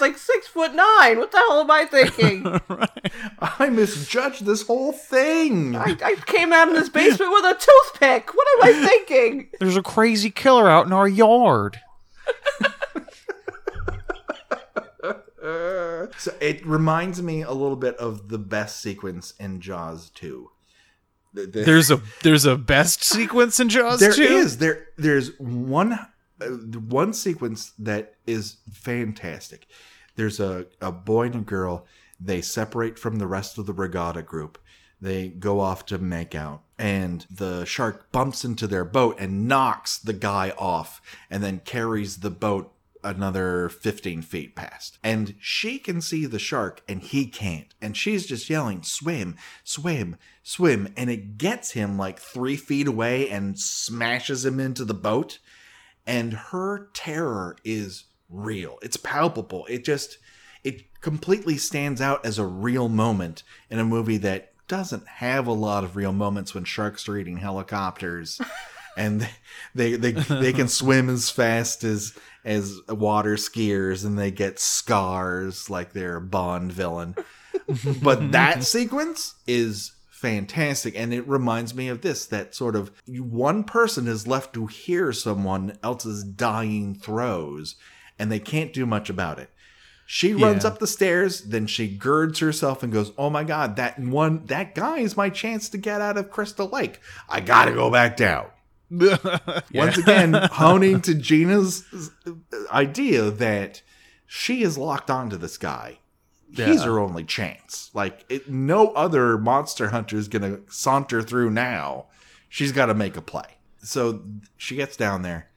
like 6 foot 9. What the hell am I thinking? Right. I misjudged touched this whole thing. I came out of this basement with a toothpick. What am I thinking? There's a crazy killer out in our yard. So it reminds me a little bit of the best sequence in Jaws 2. There's a best sequence in Jaws 2? There is. There's one sequence that is fantastic. There's a boy and a girl. They separate from the rest of the regatta group. They go off to make out. And the shark bumps into their boat and knocks the guy off. And then carries the boat another 15 feet past. And she can see the shark and he can't. And she's just yelling, swim, swim, swim. And it gets him like 3 feet away and smashes him into the boat. And her terror is real. It's palpable. It completely stands out as a real moment in a movie that doesn't have a lot of real moments when sharks are eating helicopters and they can swim as fast as water skiers and they get scars like they're a Bond villain. But that sequence is fantastic, and it reminds me of this, that sort of one person is left to hear someone else's dying throes and they can't do much about it. She runs up the stairs, then she girds herself and goes, oh my God, that guy is my chance to get out of Crystal Lake. I gotta go back down. Once again, honing to Gina's idea that she is locked onto this guy. Yeah. He's her only chance. Like, no other monster hunter is gonna saunter through now. She's gotta make a play. So she gets down there.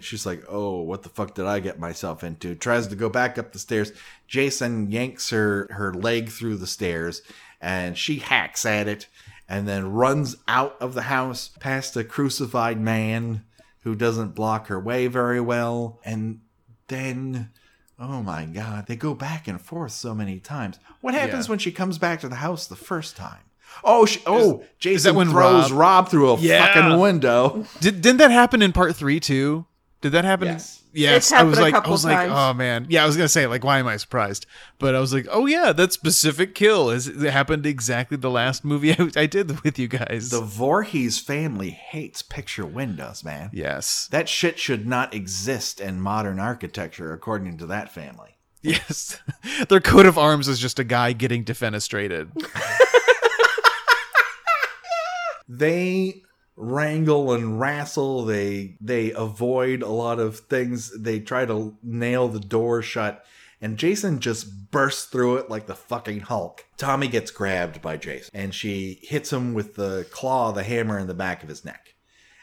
She's like, oh, what the fuck did I get myself into? Tries to go back up the stairs. Jason yanks her leg through the stairs, and she hacks at it, and then runs out of the house past a crucified man who doesn't block her way very well. And then, oh my God, they go back and forth so many times. What happens when she comes back to the house the first time? Oh, Jason throws Rob through a fucking window. Didn't that happen in part 3 too? Did that happen? Yes. Yes. I was like, oh man. Yeah, I was gonna say, like, why am I surprised? But I was like, oh yeah, that specific kill it happened exactly the last movie I did with you guys. The Voorhees family hates picture windows, man. Yes. That shit should not exist in modern architecture, according to that family. Yes. Their coat of arms is just a guy getting defenestrated. They wrangle and wrestle. They avoid a lot of things. They try to nail the door shut. And Jason just bursts through it like the fucking Hulk. Tommy gets grabbed by Jason. And she hits him with the claw, the hammer in the back of his neck.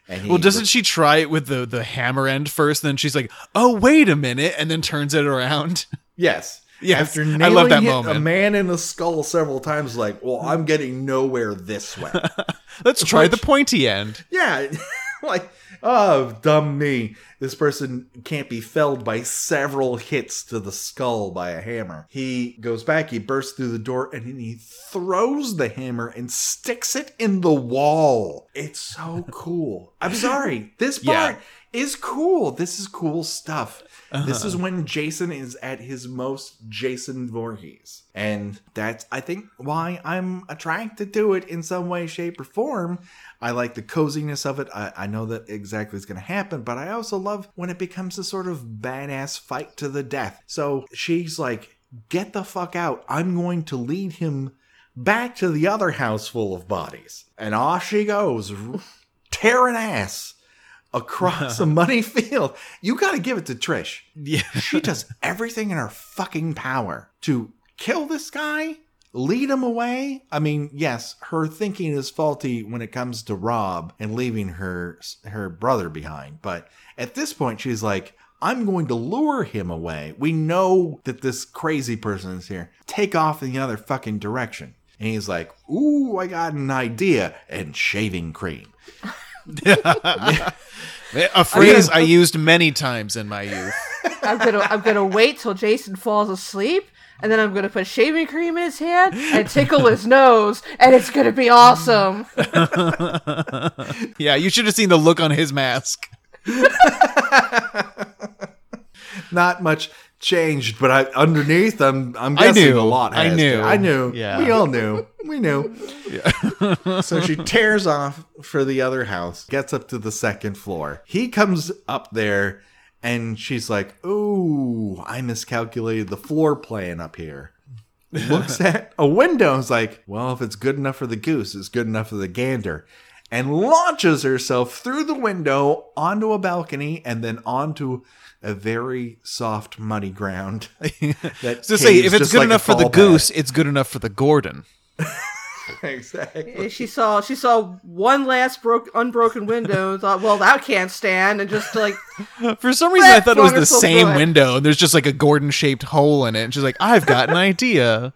And doesn't she try it with the hammer end first? Then she's like, oh, wait a minute. And then turns it around. Yes. Yes, after nailing, I love that moment. A man in the skull several times, like, well, I'm getting nowhere this way. Let's try the pointy end. Yeah. Like, oh, dumb me. This person can't be felled by several hits to the skull by a hammer. He goes back, he bursts through the door, and then he throws the hammer and sticks it in the wall. It's so cool. I'm sorry. This part is cool. This is cool stuff. Uh-huh. This is when Jason is at his most Jason Voorhees. And that's, I think, why I'm attracted to it in some way, shape, or form. I like the coziness of it. I know that exactly is going to happen. But I also love when it becomes a sort of badass fight to the death. So she's like, get the fuck out. I'm going to lead him back to the other house full of bodies. And off she goes, tearing ass. Across a muddy field. You got to give it to Trish. Yeah. She does everything in her fucking power to kill this guy, lead him away. I mean, yes, her thinking is faulty when it comes to Rob and leaving her brother behind. But at this point, she's like, I'm going to lure him away. We know that this crazy person is here. Take off in the other fucking direction. And he's like, ooh, I got an idea. And shaving cream. A phrase I used many times in my youth. I'm gonna wait till Jason falls asleep, and then I'm gonna put shaving cream in his hand and tickle his nose, and it's gonna be awesome. Yeah, you should have seen the look on his mask. Not much changed, but underneath, I'm guessing a lot has. I knew. Yeah. We all knew. We knew. Yeah. So she tears off for the other house, gets up to the second floor. He comes up there, and she's like, "Ooh, I miscalculated the floor plan up here." Looks at a window and is like, "Well, if it's good enough for the goose, it's good enough for the gander." And launches herself through the window onto a balcony and then onto a very soft, muddy ground. So say, if it's good enough for the goose, it's good enough for the Gordon. Exactly. She saw one last unbroken window and thought, well, that can't stand, and just like for some reason I thought it was the same window and there's just like a Gordon shaped hole in it, and she's like, I've got an idea.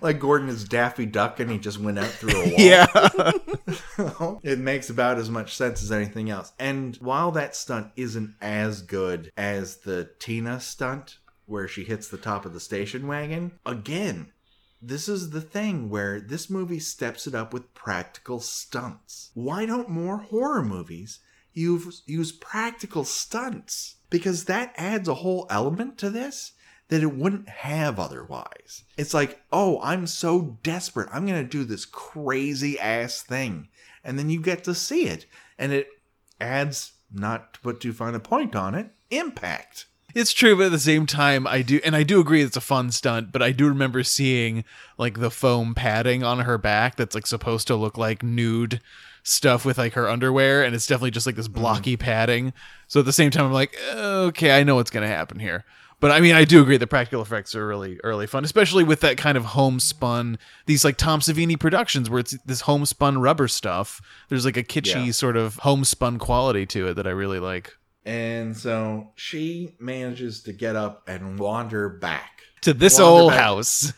Like Gordon is Daffy Duck and he just went out through a wall. Yeah. It makes about as much sense as anything else. And while that stunt isn't as good as the Tina stunt, where she hits the top of the station wagon, again, this is the thing where this movie steps it up with practical stunts. Why don't more horror movies use practical stunts? Because that adds a whole element to this that it wouldn't have otherwise. It's like, oh, I'm so desperate, I'm going to do this crazy-ass thing. And then you get to see it. And it adds, not to put too fine a point on it, impact. It's true, but at the same time, I do agree it's a fun stunt, but I do remember seeing like the foam padding on her back that's like supposed to look like nude stuff with like her underwear, and it's definitely just like this blocky padding. So at the same time, I'm like, okay, I know what's going to happen here. But I mean, I do agree the practical effects are really fun, especially with that kind of homespun, these like Tom Savini productions where it's this homespun rubber stuff. There's like a kitschy sort of homespun quality to it that I really like. And so she manages to get up and wander back to this old house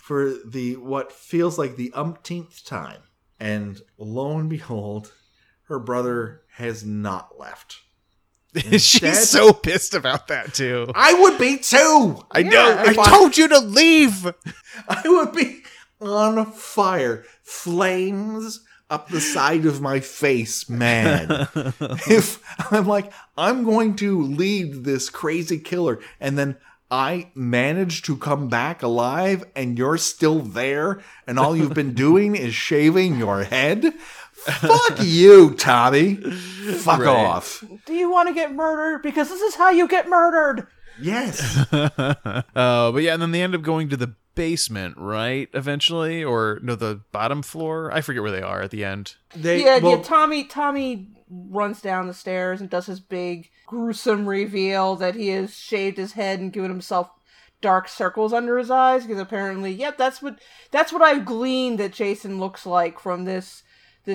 for what feels like the umpteenth time. And lo and behold, her brother has not left. She's so pissed about that too. I would be too. I know. I told you to leave. I would be on fire. Flames up the side of my face, man. If I'm like, I'm going to lead this crazy killer, and then I manage to come back alive, and you're still there, and all you've been doing is shaving your head. Fuck you, Tommy. Fuck off. Do you want to get murdered? Because this is how you get murdered. Yes. But yeah, and then they end up going to the basement, right? Eventually, or no, the bottom floor. I forget where they are at the end. Tommy runs down the stairs and does his big gruesome reveal that he has shaved his head and given himself dark circles under his eyes, because apparently, that's what I've gleaned that Jason looks like from this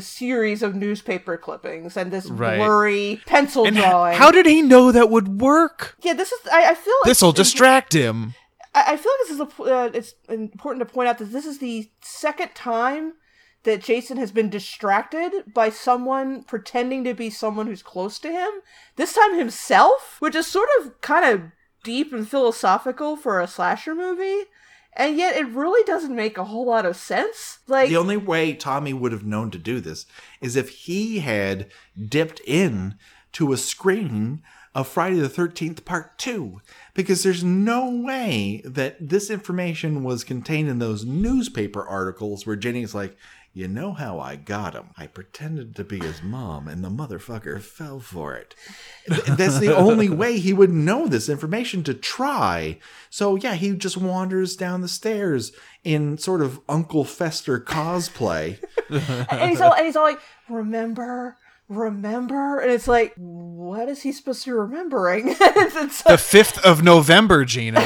series of newspaper clippings and this blurry pencil drawing. How did he know that would work? Yeah, this is. I feel like this will distract him. I feel like it's important to point out that this is the second time that Jason has been distracted by someone pretending to be someone who's close to him. This time himself, which is sort of kind of deep and philosophical for a slasher movie. And yet it really doesn't make a whole lot of sense. Like, the only way Tommy would have known to do this is if he had dipped in to a screening of Friday the 13th Part 2. Because there's no way that this information was contained in those newspaper articles where Jenny's like, you know how I got him? I pretended to be his mom, and the motherfucker fell for it. That's the only way he would know this information to try. So, yeah, he just wanders down the stairs in sort of Uncle Fester cosplay. and he's all like, remember? And it's like, what is he supposed to be remembering? It's like, the 5th of November, Gina.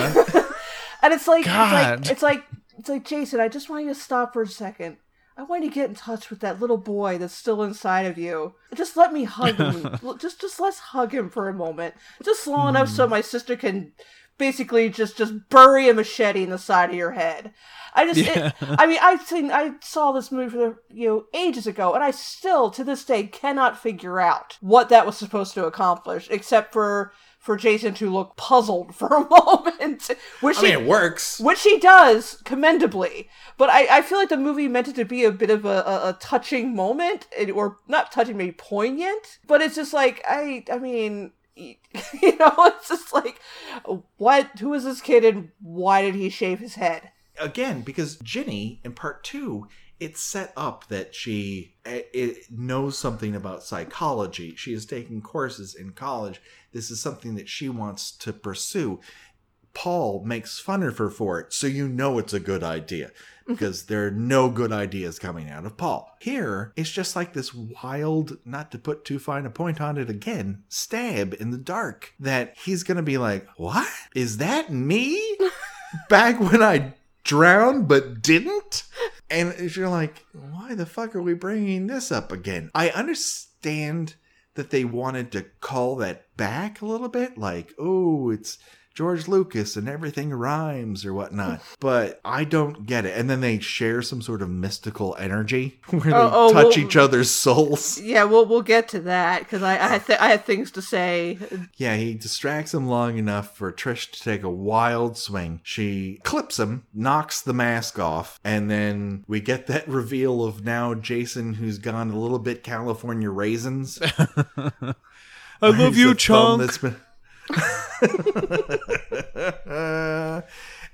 And it's like, God. It's like, Jason, I just want you to stop for a second. I want you to get in touch with that little boy that's still inside of you. Just let me hug him. just let's hug him for a moment. Just long enough so my sister can basically just bury a machete in the side of your head. I saw this movie ages ago, and I still to this day cannot figure out what that was supposed to accomplish, except for Jason to look puzzled for a moment. It works. Which he does, commendably. But I feel like the movie meant it to be a bit of a touching moment, or not touching, maybe poignant. But it's just like, I mean, eat. You know, it's just like, what? Who is this kid and why did he shave his head? Again, because Jenny, in part two, it's set up that she knows something about psychology. She is taking courses in college. This is something that she wants to pursue. Paul makes fun of her for it, so you know it's a good idea, because there are no good ideas coming out of Paul. Here, it's just like this wild, not to put too fine a point on it again, stab in the dark that he's going to be like, what? Is that me? Back when I drowned but didn't? And you're like, why the fuck are we bringing this up again? I understand that they wanted to call that back a little bit, like, oh, it's George Lucas and everything rhymes or whatnot, but I don't get it. And then they share some sort of mystical energy where they touch each other's souls. Yeah, we'll get to that because I had things to say. Yeah, he distracts him long enough for Trish to take a wild swing. She clips him, knocks the mask off, and then we get that reveal of now Jason, who's gone a little bit California raisins. I love you, Chunk.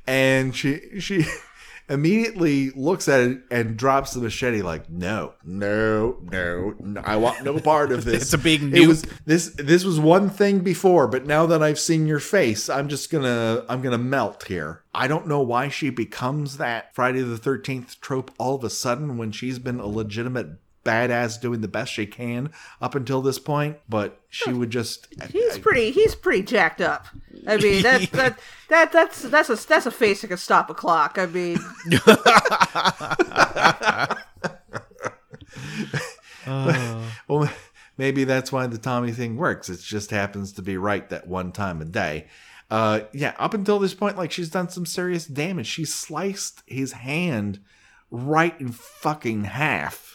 And she immediately looks at it and drops the machete like, no, I want no part of this. It's a big nope. It was this was one thing before, but now that I've seen your face, I'm gonna melt here. I don't know why she becomes that Friday the 13th trope all of a sudden when she's been a legitimate badass doing the best she can up until this point, but she would just... He's pretty jacked up. I mean, that's a face that can stop a clock. I mean... Well, maybe that's why the Tommy thing works. It just happens to be right that one time a day. Yeah, up until this point, like, she's done some serious damage. She sliced his hand right in fucking half,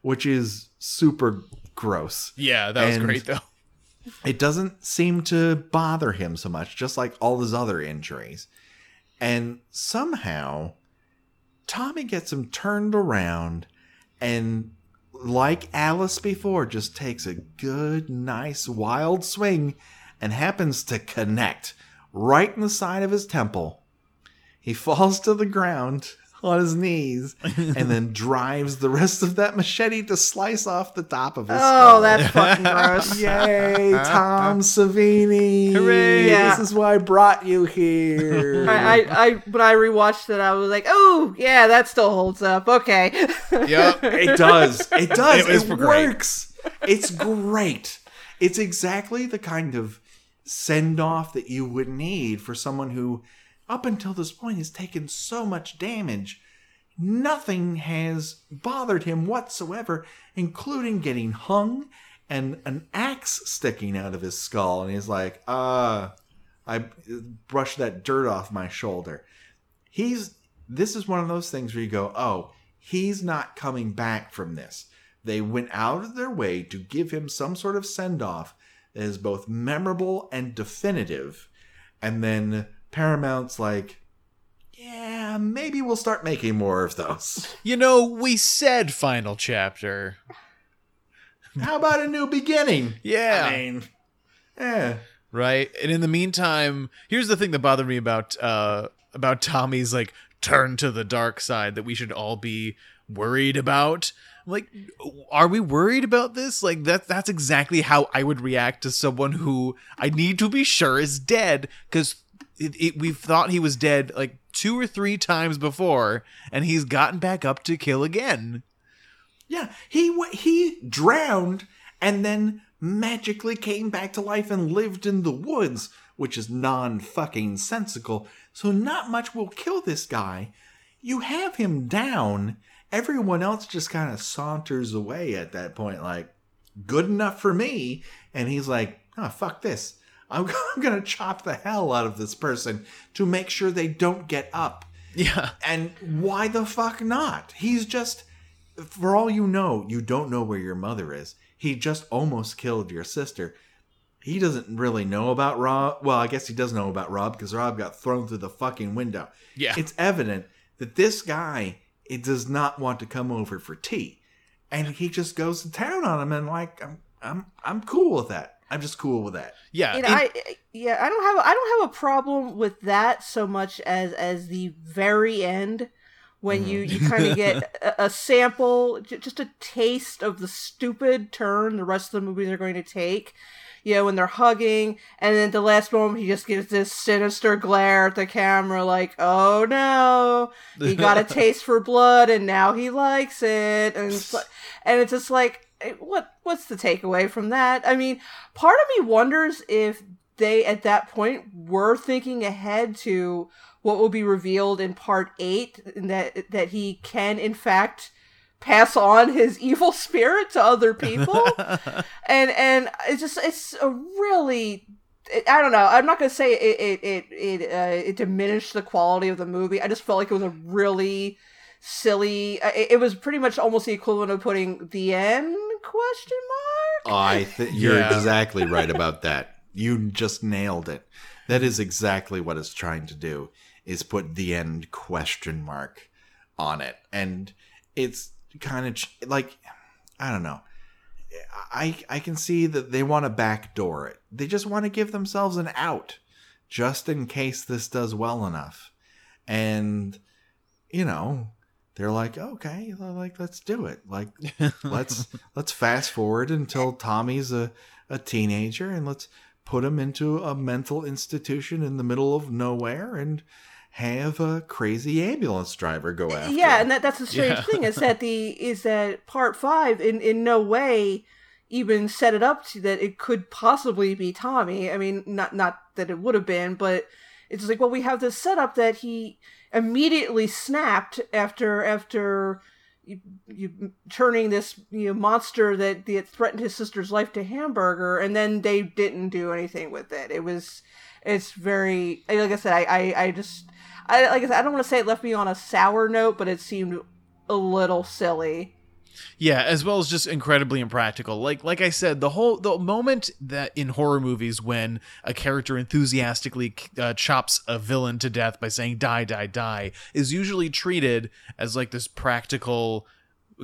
which is super gross. Yeah, that was great, though. It doesn't seem to bother him so much, just like all his other injuries. And somehow, Tommy gets him turned around and, like Alice before, just takes a good, nice, wild swing and happens to connect right in the side of his temple. He falls to the ground on his knees, and then drives the rest of that machete to slice off the top of his skull. Oh, that's fucking gross. Yay, Tom Savini. Hooray. Yeah. This is why I brought you here. When I rewatched it, I was like, oh, yeah, that still holds up. Okay. Yep. It does. It works. It's great. It's exactly the kind of send-off that you would need for someone who, up until this point, he's taken so much damage. Nothing has bothered him whatsoever, including getting hung and an axe sticking out of his skull. And he's like, I brushed that dirt off my shoulder. This is one of those things where you go, oh, he's not coming back from this. They went out of their way to give him some sort of send-off that is both memorable and definitive. And then Paramount's like, yeah, maybe we'll start making more of those. You know, we said final chapter. How about a new beginning? Yeah. I mean, yeah. Right? And in the meantime, here's the thing that bothered me about Tommy's, like, turn to the dark side that we should all be worried about. Like, are we worried about this? Like, that's exactly how I would react to someone who I need to be sure is dead, because we've thought he was dead like 2 or 3 times before, and he's gotten back up to kill again. Yeah, he drowned and then magically came back to life and lived in the woods, which is non-fucking-sensical. So not much will kill this guy. You have him down. Everyone else just kind of saunters away at that point, like, good enough for me. And he's like, oh, fuck this. I'm going to chop the hell out of this person to make sure they don't get up. Yeah. And why the fuck not? He's just, for all you know, you don't know where your mother is. He just almost killed your sister. He doesn't really know about Rob. Well, I guess he does know about Rob because Rob got thrown through the fucking window. Yeah. It's evident that this guy, it does not want to come over for tea. And he just goes to town on him and like, I'm cool with that. I'm just cool with that. Yeah, you know, I don't have a problem with that so much as the very end when you kind of get a sample, just a taste of the stupid turn the rest of the movies are going to take. You know, when they're hugging, and then at the last moment he just gives this sinister glare at the camera, like, "Oh no, he got a taste for blood, and now he likes it." And it's just like, what's the takeaway from that? I mean, part of me wonders if they at that point were thinking ahead to what will be revealed in part 8, and that he can in fact pass on his evil spirit to other people. and it's a really, I don't know, I'm not gonna say it diminished the quality of the movie. I just felt like it was a really silly, it was pretty much almost the equivalent of putting the end question mark. You're exactly right about that. You just nailed it. That is exactly what it's trying to do, is put the end question mark on it. And it's kind of like, I don't know. I can see that they want to backdoor it. They just want to give themselves an out, just in case this does well enough. And, you know, they're like, okay, like, let's do it. Like, let's fast forward until Tommy's a teenager, and let's put him into a mental institution in the middle of nowhere and have a crazy ambulance driver go after. Yeah, and that's the strange thing is that part 5 in no way even set it up to that it could possibly be Tommy. I mean, not that it would have been, but it's like, well, we have this setup that he immediately snapped after you turning this, you know, monster that threatened his sister's life to hamburger, and then they didn't do anything with it. It's very, like I said, I don't want to say it left me on a sour note, but it seemed a little silly. Yeah, as well as just incredibly impractical. Like I said, the moment that in horror movies when a character enthusiastically chops a villain to death by saying "die, die, die" is usually treated as like this practical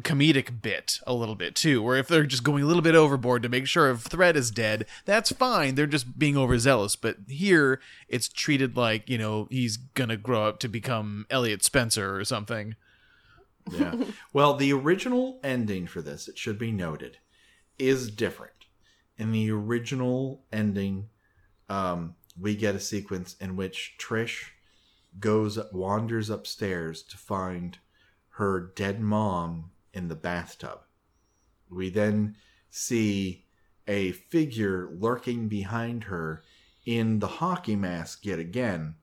comedic bit a little bit too, where if they're just going a little bit overboard to make sure if Thread is dead, that's fine, they're just being overzealous. But here it's treated like, you know, he's gonna grow up to become Elliot Spencer or something. Yeah. Well, the original ending for this, it should be noted, is different. In the original ending, we get a sequence in which Trish wanders upstairs to find her dead mom in the bathtub. We then see a figure lurking behind her in the hockey mask yet again.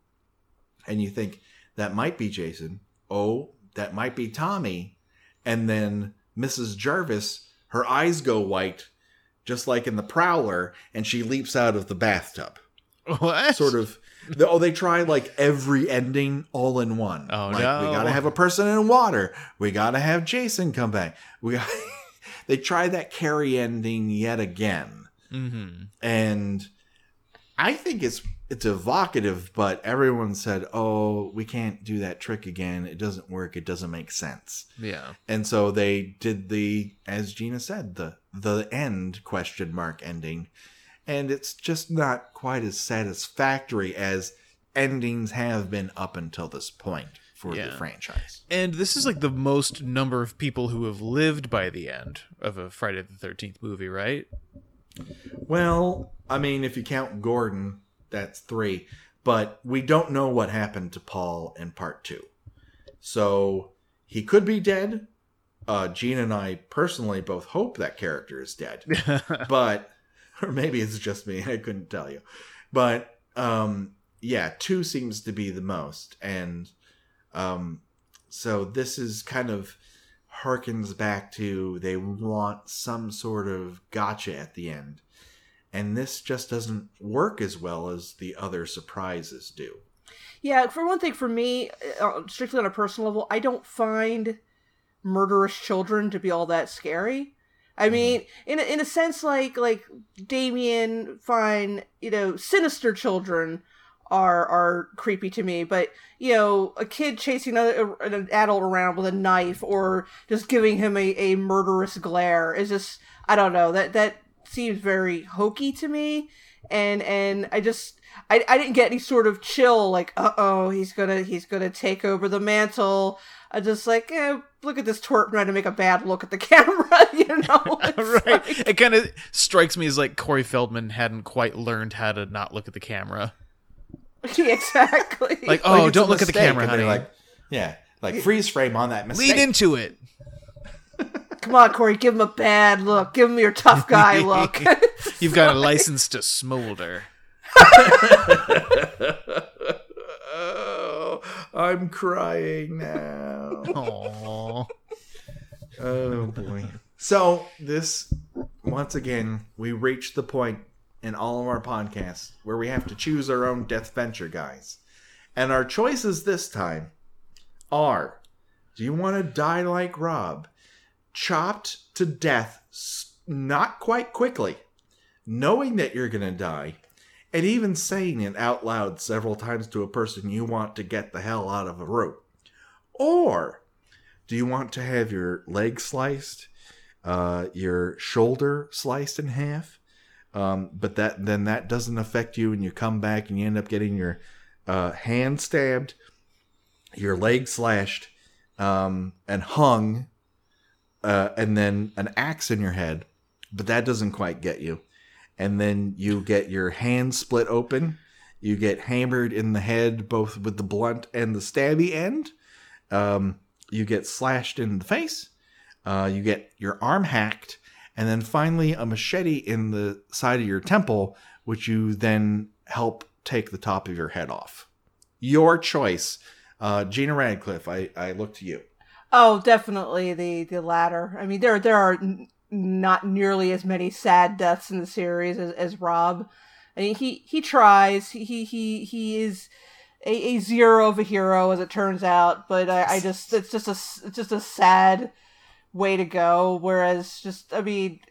And you think, that might be Jason. Oh, that might be Tommy. And then Mrs. Jarvis, her eyes go white, just like in The Prowler, and she leaps out of the bathtub. What? Sort of. They try like every ending all in one. Oh, like, no. We gotta have a person in water. We gotta have Jason come back. They try that Carrie ending yet again. Mm-hmm. And I think it's evocative, but everyone said, "Oh, we can't do that trick again. It doesn't work. It doesn't make sense." Yeah. And so they did as Gina said, the end question mark ending. And it's just not quite as satisfactory as endings have been up until this point for the franchise. And this is like the most number of people who have lived by the end of a Friday the 13th movie, right? Well, I mean, if you count Gordon, that's 3. But we don't know what happened to Paul in part 2. So he could be dead. Gene and I personally both hope that character is dead. But... or maybe it's just me. I couldn't tell you. But, 2 seems to be the most. And so this is kind of harkens back to they want some sort of gotcha at the end. And this just doesn't work as well as the other surprises do. Yeah, for one thing, for me, strictly on a personal level, I don't find murderous children to be all that scary. I mean, in a sense, like Damien Fine, you know, sinister children are creepy to me. But, you know, a kid chasing an adult around with a knife or just giving him a murderous glare is just, I don't know, that seems very hokey to me. And I just, I didn't get any sort of chill, like, uh-oh, he's gonna take over the mantle. I just like, look at this twerp trying to make a bad look at the camera, you know? Right. Like... It kind of strikes me as like Corey Feldman hadn't quite learned how to not look at the camera. Exactly. Like, oh, don't look at the camera, honey. Like, yeah, like freeze frame on that mistake. Lead into it. Come on, Corey, give him a bad look. Give him your tough guy look. You've got a license to smolder. Oh, I'm crying now. Aww. Oh, boy. So this, once again, we reached the point in all of our podcasts where we have to choose our own death venture, guys. And our choices this time are, do you want to die like Rob? Chopped to death, not quite quickly, knowing that you're going to die, and even saying it out loud several times to a person you want to get the hell out of a rope. Or do you want to have your leg sliced, your shoulder sliced in half, but that doesn't affect you and you come back and you end up getting your hand stabbed, your leg slashed, and hung, and then an axe in your head, but that doesn't quite get you. And then you get your hand split open. You get hammered in the head, both with the blunt and the stabby end. You get slashed in the face. You get your arm hacked. And then finally, a machete in the side of your temple, which you then help take the top of your head off. Your choice. Gina Radcliffe, I look to you. Oh, definitely the latter. I mean, there are not nearly as many sad deaths in the series as Rob. I mean, he tries. He is a zero of a hero, as it turns out. But I just it's just a sad way to go. Whereas, just I mean,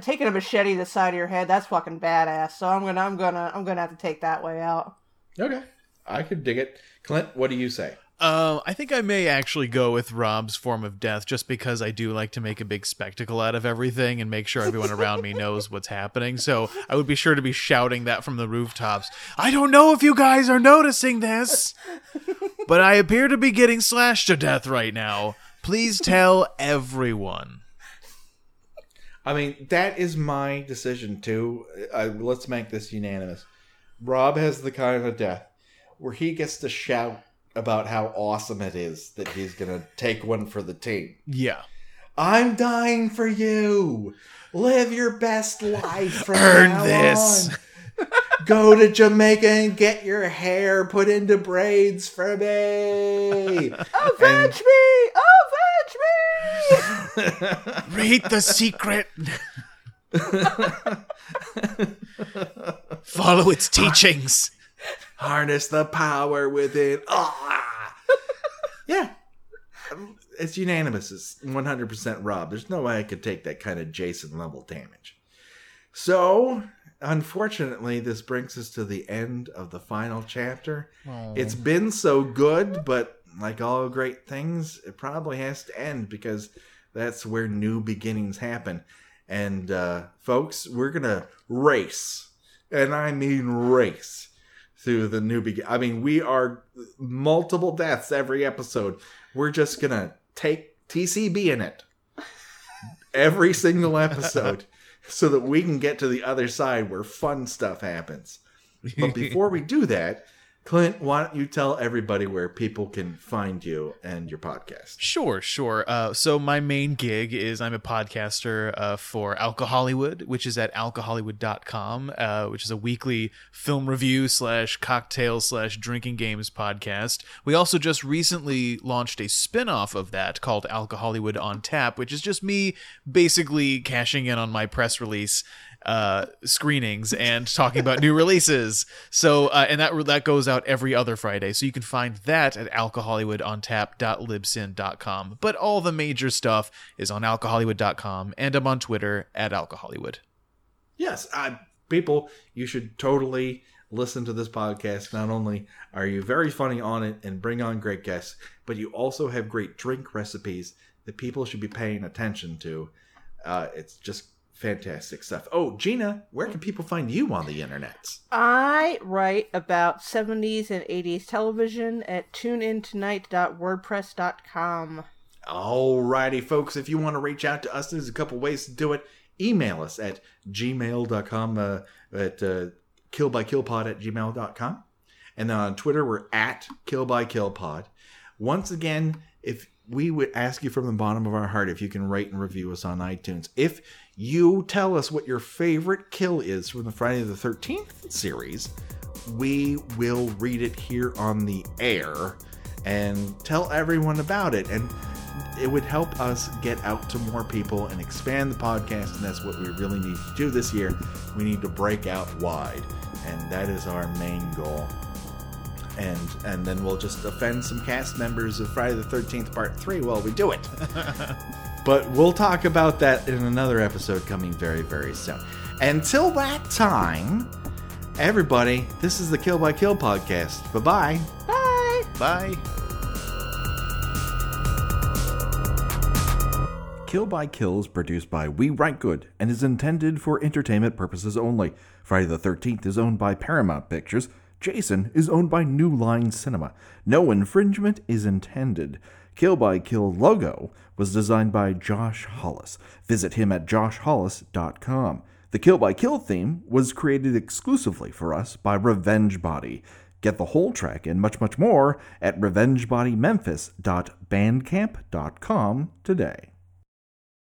taking a machete to the side of your head, that's fucking badass. So I'm gonna have to take that way out. Okay, I could dig it. Clint, what do you say? I think I may actually go with Rob's form of death just because I do like to make a big spectacle out of everything and make sure everyone around me knows what's happening. So I would be sure to be shouting that from the rooftops. I don't know if you guys are noticing this, but I appear to be getting slashed to death right now. Please tell everyone. I mean, that is my decision too. Let's make this unanimous. Rob has the kind of death where he gets to shout about how awesome it is that he's going to take one for the team. Yeah. I'm dying for you. Live your best life from now on. Go to Jamaica and get your hair put into braids for me. Avenge me! Avenge me! Read the secret. Follow its teachings. Harness the power within. Ah! Yeah. It's unanimous. It's 100% Rob. There's no way I could take that kind of Jason level damage. So, unfortunately, this brings us to the end of the final chapter. Oh. It's been so good, but like all great things, it probably has to end because that's where new beginnings happen. And, folks, we're going to race. And I mean race. Through the new beginning. I mean, we are multiple deaths every episode. We're just going to take TCB in it. Every single episode. So that we can get to the other side where fun stuff happens. But before we do that, Clint, why don't you tell everybody where people can find you and your podcast? Sure. So my main gig is I'm a podcaster for Alcohollywood, which is at alcohollywood.com, which is a weekly film review /cocktail/drinking games podcast. We also just recently launched a spinoff of that called Alcohollywood on Tap, which is just me basically cashing in on my press release screenings and talking about new releases. So and that goes out every other Friday. So you can find that at alcohollywoodontap.libsyn.com. But all the major stuff is on alcohollywood.com, and I'm on Twitter at alcohollywood. Yes, people, you should totally listen to this podcast. Not only are you very funny on it and bring on great guests, but you also have great drink recipes that people should be paying attention to. It's just fantastic stuff. Oh, Gina, where can people find you on the internet? I write about 70s and 80s television at tuneintonight.wordpress.com. Alrighty, folks. If you want to reach out to us, there's a couple ways to do it. Email us at gmail.com, at killbykillpod@gmail.com. And then on Twitter, we're at killbykillpod. Once again, if we would ask you from the bottom of our heart if you can rate and review us on iTunes. If you tell us what your favorite kill is from the Friday the 13th series, we will read it here on the air and tell everyone about it. And it would help us get out to more people and expand the podcast, and that's what we really need to do this year. We need to break out wide, and that is our main goal. And then we'll just offend some cast members of Friday the 13th Part 3 while we do it. But we'll talk about that in another episode coming very, very soon. Until that time, everybody, this is the Kill by Kill podcast. Bye-bye. Bye. Bye. Kill by Kill is produced by We Write Good and is intended for entertainment purposes only. Friday the 13th is owned by Paramount Pictures. Jason is owned by New Line Cinema. No infringement is intended. Kill by Kill logo was designed by Josh Hollis. Visit him at joshhollis.com. The Kill by Kill theme was created exclusively for us by Revenge Body. Get the whole track and much, much more at revengebodymemphis.bandcamp.com today.